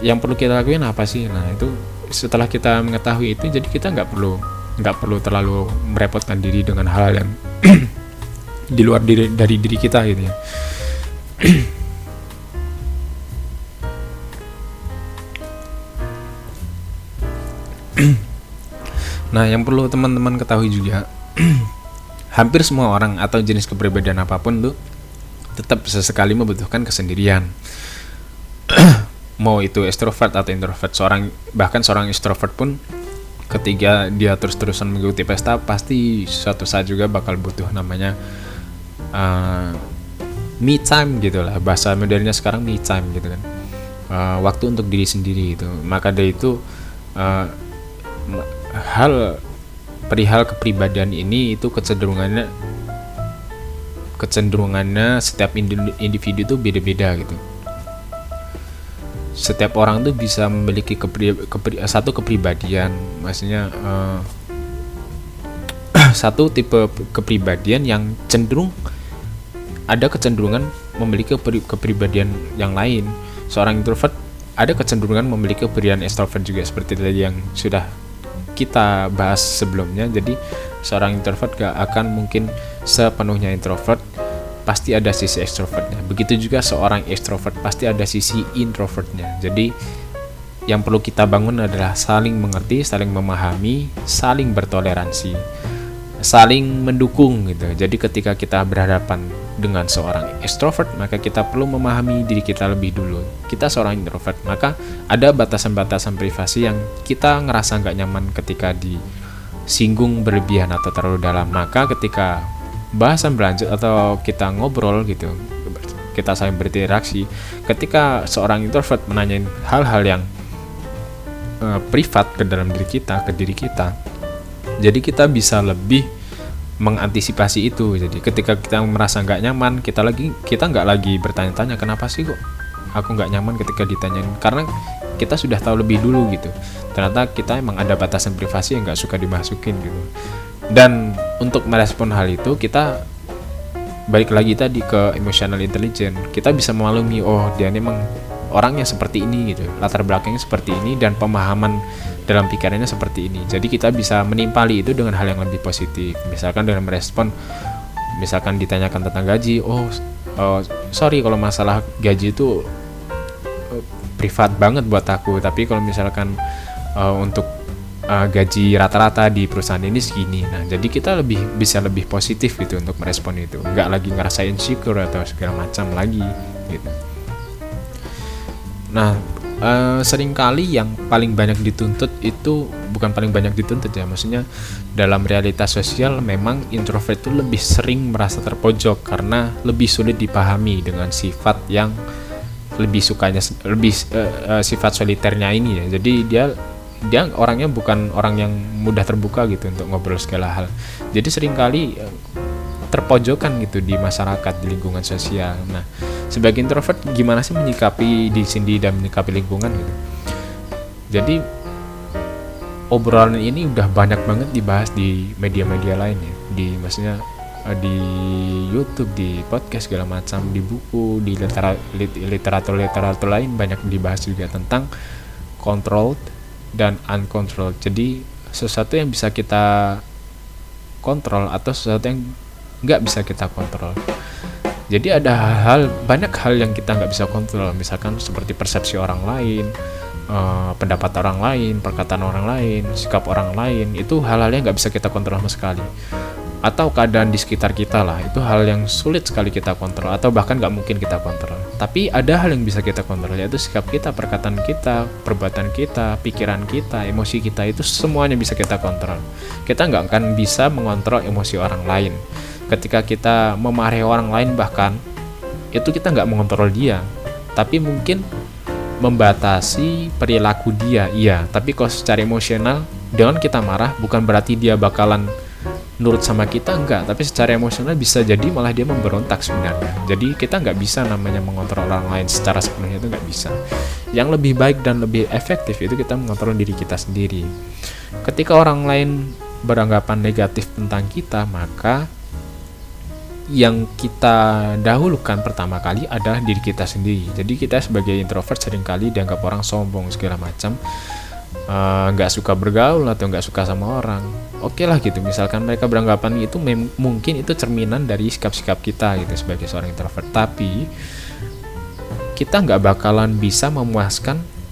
Yang perlu kita lakuin apa sih? Nah, itu setelah kita mengetahui itu, jadi kita nggak perlu nggak perlu terlalu merepotkan diri dengan hal-hal yang di luar diri, dari diri kita gitu ya. Nah, yang perlu teman-teman ketahui juga, hampir semua orang atau jenis kepribadian apapun tuh tetap sesekali membutuhkan kesendirian. Mau itu extrovert atau introvert, seorang bahkan seorang extrovert pun ketika dia terus-terusan mengikuti pesta, pasti suatu saat juga bakal butuh namanya uh, me time gitu lah. Bahasa modernnya sekarang me time gitu kan, uh, waktu untuk diri sendiri gitu. Maka dari itu uh, hal perihal kepribadian ini itu kecenderungannya kecenderungannya setiap individu itu beda-beda gitu. Setiap orang tuh bisa memiliki kepri, kepri, satu kepribadian, maksudnya uh, satu tipe kepribadian yang cenderung ada kecenderungan memiliki kepri, kepribadian yang lain. Seorang introvert ada kecenderungan memiliki kepribadian extrovert juga, seperti tadi yang sudah kita bahas sebelumnya. Jadi seorang introvert gak akan mungkin sepenuhnya introvert, pasti ada sisi extrovertnya. Begitu juga seorang extrovert pasti ada sisi introvertnya. Jadi yang perlu kita bangun adalah saling mengerti, saling memahami, saling bertoleransi. saling mendukung gitu. Jadi ketika kita berhadapan dengan seorang ekstrovert, maka kita perlu memahami diri kita lebih dulu. Kita seorang introvert, maka ada batasan-batasan privasi yang kita ngerasa nggak nyaman ketika disinggung berlebihan atau terlalu dalam. Maka ketika bahasan berlanjut atau kita ngobrol gitu, kita saling berinteraksi, ketika seorang introvert menanyain hal-hal yang uh, privat ke dalam diri kita, ke diri kita. Jadi kita bisa lebih mengantisipasi itu. Jadi ketika kita merasa nggak nyaman, kita lagi kita nggak lagi bertanya-tanya kenapa sih kok aku nggak nyaman ketika ditanyain. Karena kita sudah tahu lebih dulu gitu. Ternyata kita emang ada batasan privasi yang nggak suka dimasukin gitu. Dan untuk merespon hal itu, kita balik lagi tadi ke emotional intelligence. Kita bisa memaklumi, oh dia memang orangnya seperti ini gitu, latar belakangnya seperti ini, dan pemahaman dalam pikirannya seperti ini. Jadi kita bisa menimpali itu dengan hal yang lebih positif. Misalkan dengan merespon, misalkan ditanyakan tentang gaji, oh uh, sorry kalau masalah gaji itu uh, privat banget buat aku, tapi kalau misalkan uh, untuk uh, gaji rata-rata di perusahaan ini segini. Nah jadi kita lebih bisa lebih positif gitu untuk merespon itu, nggak lagi ngerasain insecure atau segala macam lagi gitu. Nah, eh, seringkali yang paling banyak dituntut itu, bukan paling banyak dituntut ya, maksudnya dalam realitas sosial memang introvert itu lebih sering merasa terpojok karena lebih sulit dipahami dengan sifat yang lebih sukanya, lebih eh, sifat soliternya ini ya. Jadi dia dia orangnya bukan orang yang mudah terbuka gitu untuk ngobrol segala hal. Jadi seringkali eh, terpojokan gitu di masyarakat, di lingkungan sosial. Nah, sebagai introvert gimana sih menyikapi diri sendiri dan menyikapi lingkungan gitu. Jadi obrolan ini udah banyak banget dibahas di media-media lain ya, di maksudnya di YouTube, di podcast segala macam, di buku, di literatur-literatur lain banyak dibahas juga tentang controlled dan uncontrolled. Jadi sesuatu yang bisa kita kontrol atau sesuatu yang nggak bisa kita kontrol. Jadi ada hal-hal, banyak hal yang kita nggak bisa kontrol, misalkan seperti persepsi orang lain, eh, pendapat orang lain, perkataan orang lain, sikap orang lain, itu hal-hal yang nggak bisa kita kontrol sama sekali. Atau keadaan di sekitar kita lah, itu hal yang sulit sekali kita kontrol, atau bahkan nggak mungkin kita kontrol. Tapi ada hal yang bisa kita kontrol, yaitu sikap kita, perkataan kita, perbuatan kita, pikiran kita, emosi kita, itu semuanya bisa kita kontrol. Kita nggak akan bisa mengontrol emosi orang lain. Ketika kita memarahi orang lain bahkan, itu kita nggak mengontrol dia, tapi mungkin membatasi perilaku dia, iya. Tapi kalau secara emosional, dengan kita marah bukan berarti dia bakalan nurut sama kita, enggak. Tapi secara emosional bisa jadi malah dia memberontak sebenarnya. Jadi kita nggak bisa namanya mengontrol orang lain secara sepenuhnya, itu nggak bisa. Yang lebih baik dan lebih efektif itu kita mengontrol diri kita sendiri. Ketika orang lain beranggapan negatif tentang kita, maka yang kita dahulukan pertama kali adalah diri kita sendiri. Jadi kita sebagai introvert seringkali dianggap orang sombong segala macam, nggak uh, suka bergaul atau nggak suka sama orang. Oke lah gitu, misalkan mereka beranggapan itu mem- mungkin itu cerminan dari sikap-sikap kita gitu sebagai seorang introvert. Tapi kita nggak bakalan bisa memuaskan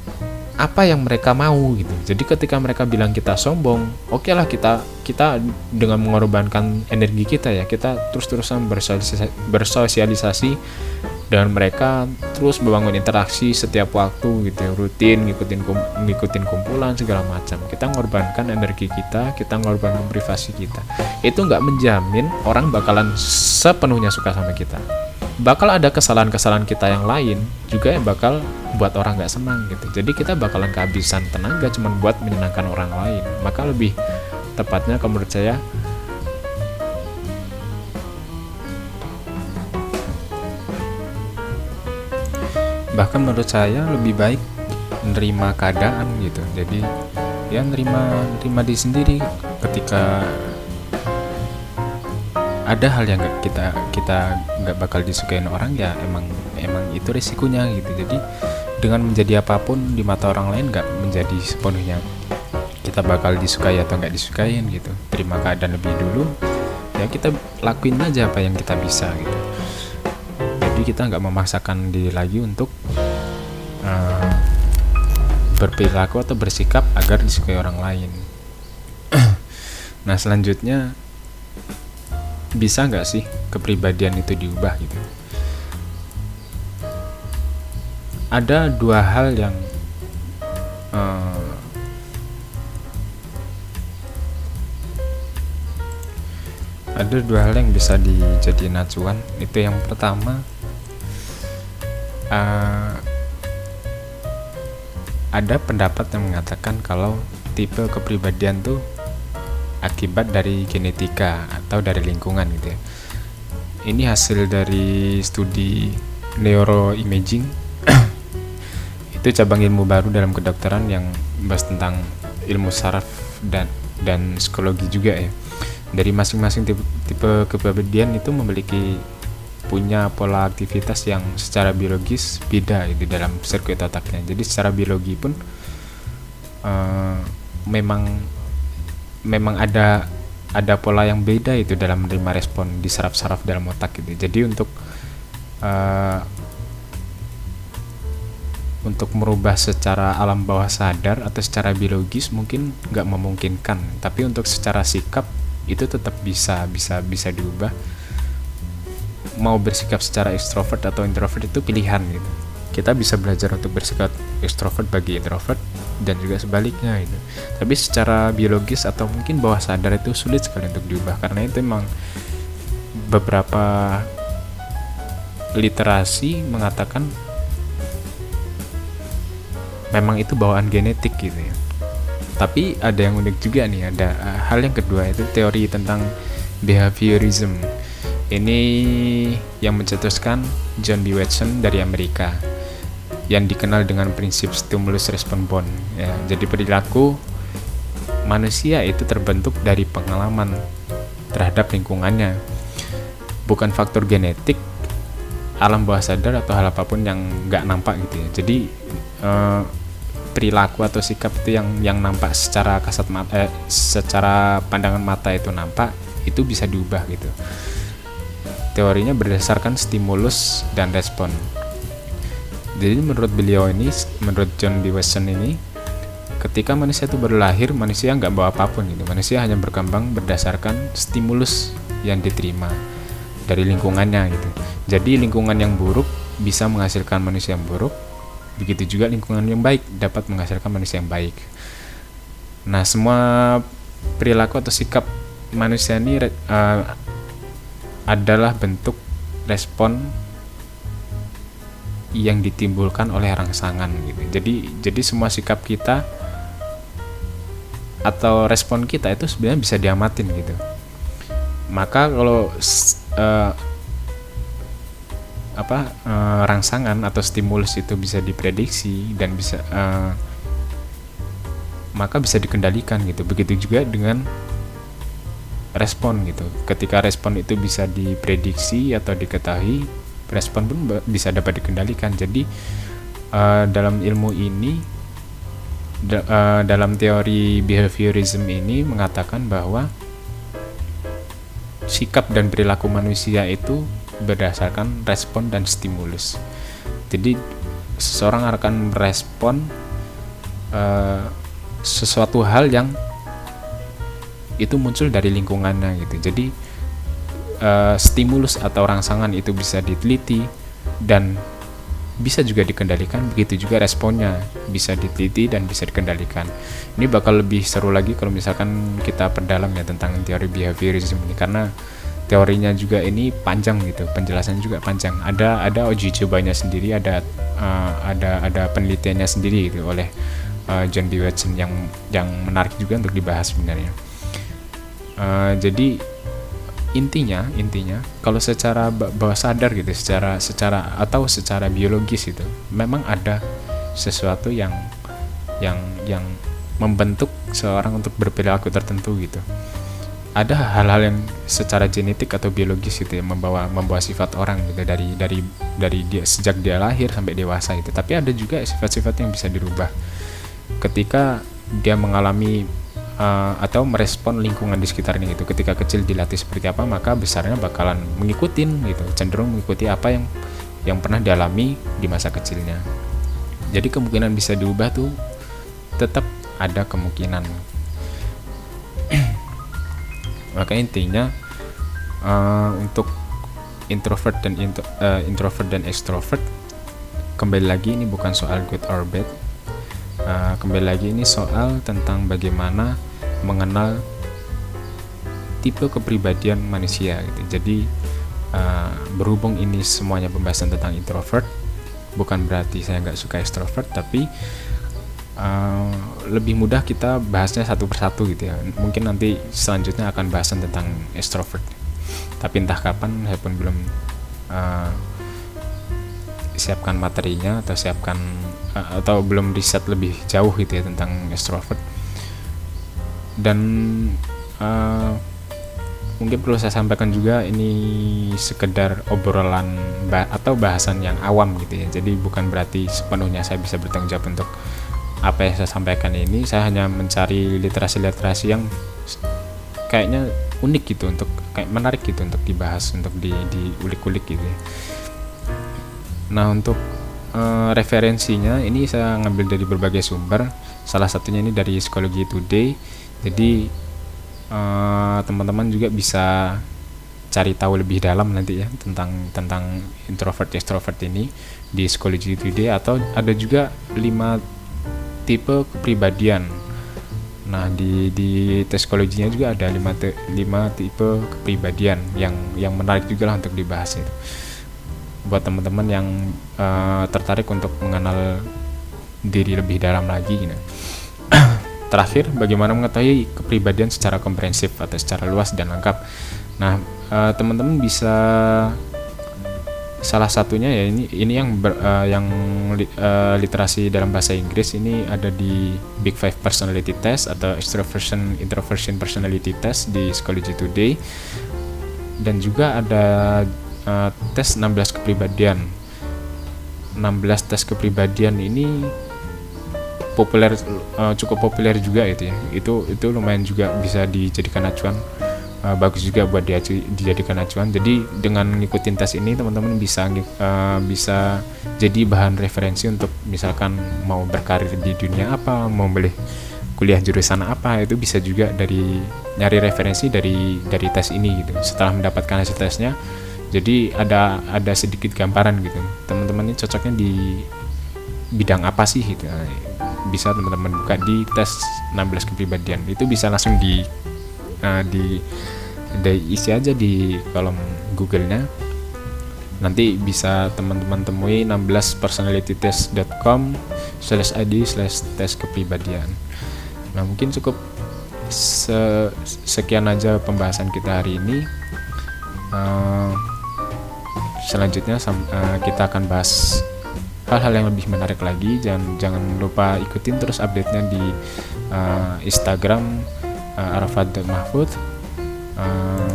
apa yang mereka mau gitu. Jadi ketika mereka bilang kita sombong, oke lah kita kita dengan mengorbankan energi kita ya, kita terus-terusan bersosialisasi, bersosialisasi dengan mereka, terus membangun interaksi setiap waktu gitu, rutin ngikutin ngikutin kumpulan segala macam. Kita mengorbankan energi kita, kita mengorbankan privasi kita. Itu nggak menjamin orang bakalan sepenuhnya suka sama kita. Bakal ada kesalahan-kesalahan kita yang lain juga yang bakal buat orang gak senang gitu. Jadi kita bakalan kehabisan tenaga cuman buat menyenangkan orang lain. Maka lebih tepatnya kalau menurut saya, bahkan menurut saya lebih baik menerima keadaan gitu. Jadi ya nerima, nerima diri sendiri ketika ada hal yang gak kita kita nggak bakal disukain orang, ya emang emang itu risikonya gitu. Jadi dengan menjadi apapun di mata orang lain nggak menjadi sepenuhnya kita bakal disukai atau nggak disukain gitu. Terima keadaan lebih dulu ya, kita lakuin aja apa yang kita bisa gitu. Jadi kita nggak memaksakan diri lagi untuk uh, berperilaku atau bersikap agar disukai orang lain. Nah selanjutnya bisa nggak sih kepribadian itu diubah gitu? Ada dua hal yang uh, ada dua hal yang bisa dijadiin acuan. Itu yang pertama, uh, ada pendapat yang mengatakan kalau tipe kepribadian tuh akibat dari genetika atau dari lingkungan gitu ya. Ini hasil dari studi neuroimaging. Itu cabang ilmu baru dalam kedokteran yang membahas tentang ilmu saraf dan dan psikologi juga ya. Dari masing-masing tipe, tipe kepribadian itu memiliki punya pola aktivitas yang secara biologis beda di gitu, dalam sirkuit otaknya. Jadi secara biologi pun uh, memang memang ada ada pola yang beda itu dalam menerima respon di saraf-saraf dalam otak gitu. Jadi untuk uh, untuk merubah secara alam bawah sadar atau secara biologis mungkin nggak memungkinkan, tapi untuk secara sikap itu tetap bisa bisa bisa diubah. Mau bersikap secara ekstrovert atau introvert itu pilihan gitu. Kita bisa belajar untuk bersikap ekstrovert bagi introvert dan juga sebaliknya gitu. Tapi secara biologis atau mungkin bawah sadar itu sulit sekali untuk diubah, karena itu memang beberapa literasi mengatakan memang itu bawaan genetik gitu ya. Tapi ada yang unik juga nih, ada uh, hal yang kedua, itu teori tentang behaviorism. Ini yang mencetuskan John B. Watson dari Amerika, yang dikenal dengan prinsip stimulus respon bond ya. Jadi perilaku manusia itu terbentuk dari pengalaman terhadap lingkungannya, bukan faktor genetik, alam bawah sadar atau hal apapun yang nggak nampak gitu ya. Jadi Uh, perilaku atau sikap itu yang yang nampak secara kasat mata, eh, secara pandangan mata itu nampak, itu bisa diubah gitu. Teorinya berdasarkan stimulus dan respon. Jadi menurut beliau ini, menurut John B. Watson ini, ketika manusia itu baru lahir, manusia nggak bawa apapun gitu. Manusia hanya berkembang berdasarkan stimulus yang diterima dari lingkungannya gitu. Jadi lingkungan yang buruk bisa menghasilkan manusia yang buruk. Begitu juga lingkungan yang baik dapat menghasilkan manusia yang baik. Nah, semua perilaku atau sikap manusia ini uh, adalah bentuk respon yang ditimbulkan oleh rangsangan gitu. Jadi jadi semua sikap kita atau respon kita itu sebenarnya bisa diamatin gitu. Maka kalau uh, apa e, rangsangan atau stimulus itu bisa diprediksi dan bisa e, maka bisa dikendalikan gitu. Begitu juga dengan respon gitu. Ketika respon itu bisa diprediksi atau diketahui, respon pun bisa dapat dikendalikan. Jadi e, dalam ilmu ini da, e, dalam teori behaviorism ini mengatakan bahwa sikap dan perilaku manusia itu berdasarkan respon dan stimulus. Jadi seseorang akan merespon uh, sesuatu hal yang itu muncul dari lingkungannya gitu. Jadi uh, stimulus atau rangsangan itu bisa diteliti dan bisa juga dikendalikan. Begitu juga responnya bisa diteliti dan bisa dikendalikan. Ini bakal lebih seru lagi kalau misalkan kita perdalam ya tentang teori behaviorism ini, karena teorinya juga ini panjang gitu, penjelasannya juga panjang. Ada ada uji cobanya sendiri, ada uh, ada ada penelitiannya sendiri gitu oleh uh, John B. Watson yang yang menarik juga untuk dibahas sebenarnya. Uh, jadi intinya intinya kalau secara bawah sadar gitu, secara secara atau secara biologis itu memang ada sesuatu yang yang yang membentuk seorang untuk berperilaku tertentu gitu. Ada hal-hal yang secara genetik atau biologis gitu ya, membawa membawa sifat orang gitu dari dari dari dia sejak dia lahir sampai dewasa gitu. Tapi ada juga sifat-sifat yang bisa dirubah ketika dia mengalami uh, atau merespon lingkungan di sekitarnya gitu. Ketika kecil dilatih seperti apa, maka besarnya bakalan mengikutin gitu, cenderung mengikuti apa yang yang pernah dialami di masa kecilnya. Jadi kemungkinan bisa diubah tuh tetap ada kemungkinan. Maka intinya uh, untuk introvert dan intro, uh, introvert dan extrovert. Kembali lagi ini bukan soal good or bad. Uh, kembali lagi ini soal tentang bagaimana mengenal tipe kepribadian manusia gitu. Jadi uh, berhubung ini semuanya pembahasan tentang introvert, bukan berarti saya nggak suka extrovert, tapi Uh, lebih mudah kita bahasnya satu persatu gitu ya. Mungkin nanti selanjutnya akan bahasan tentang extrovert, tapi entah kapan, saya pun belum uh, siapkan materinya atau siapkan uh, atau belum riset lebih jauh gitu ya tentang extrovert. Dan uh, mungkin perlu saya sampaikan juga, ini sekedar obrolan bah- atau bahasan yang awam gitu ya. Jadi bukan berarti sepenuhnya saya bisa bertanggung jawab untuk apa yang saya sampaikan ini. Saya hanya mencari literasi-literasi yang kayaknya unik gitu, untuk kayak menarik gitu untuk dibahas, untuk di diulik-ulik gitu ya. Nah, untuk uh, referensinya ini saya ngambil dari berbagai sumber. Salah satunya ini dari Psychology Today. Jadi uh, teman-teman juga bisa cari tahu lebih dalam nanti ya tentang tentang introvert extrovert ini di Psychology Today, atau ada juga lima tipe kepribadian. Nah, di di tes psikologinya juga ada lima tipe kepribadian yang yang menarik juga lah untuk dibahas itu. Buat teman-teman yang uh, tertarik untuk mengenal diri lebih dalam lagi gitu. Terakhir, bagaimana mengetahui kepribadian secara komprehensif atau secara luas dan lengkap? Nah, uh, teman-teman bisa, salah satunya ya ini ini yang ber, uh, yang uh, literasi dalam bahasa Inggris ini ada di Big five Personality Test atau Extroversion Introversion Personality Test di Psychology Today, dan juga ada uh, tes enam belas kepribadian. enam belas tes kepribadian ini populer, uh, cukup populer juga itu ya. Itu itu lumayan juga bisa dijadikan acuan. Uh, bagus juga buat dia dijadikan acuan. Jadi dengan ngikutin tes ini teman-teman bisa uh, bisa jadi bahan referensi untuk misalkan mau berkarir di dunia apa, mau beli kuliah jurusan apa, itu bisa juga dari nyari referensi dari dari tes ini gitu. Setelah mendapatkan hasil tesnya, jadi ada ada sedikit gambaran gitu. Teman-teman ini cocoknya di bidang apa sih gitu. Bisa teman-teman buka di tes enam belas kepribadian. Itu bisa langsung di Uh, di, di isi aja di kolom Google-nya. Nanti bisa teman-teman temui enam belas personality test dot com slash i d slash tes kepribadian. Nah, mungkin cukup se- sekian aja pembahasan kita hari ini. Uh, selanjutnya sam- uh, kita akan bahas hal-hal yang lebih menarik lagi. Jangan jangan lupa ikutin terus update-nya di uh, Instagram arafat dot mahfud. Uh,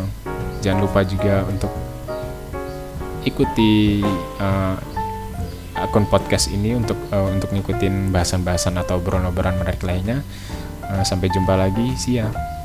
jangan lupa juga untuk ikuti uh, akun podcast ini untuk uh, untuk ngikutin bahasan-bahasan atau obrolan-obrolan menarik lainnya. Uh, sampai jumpa lagi, see ya.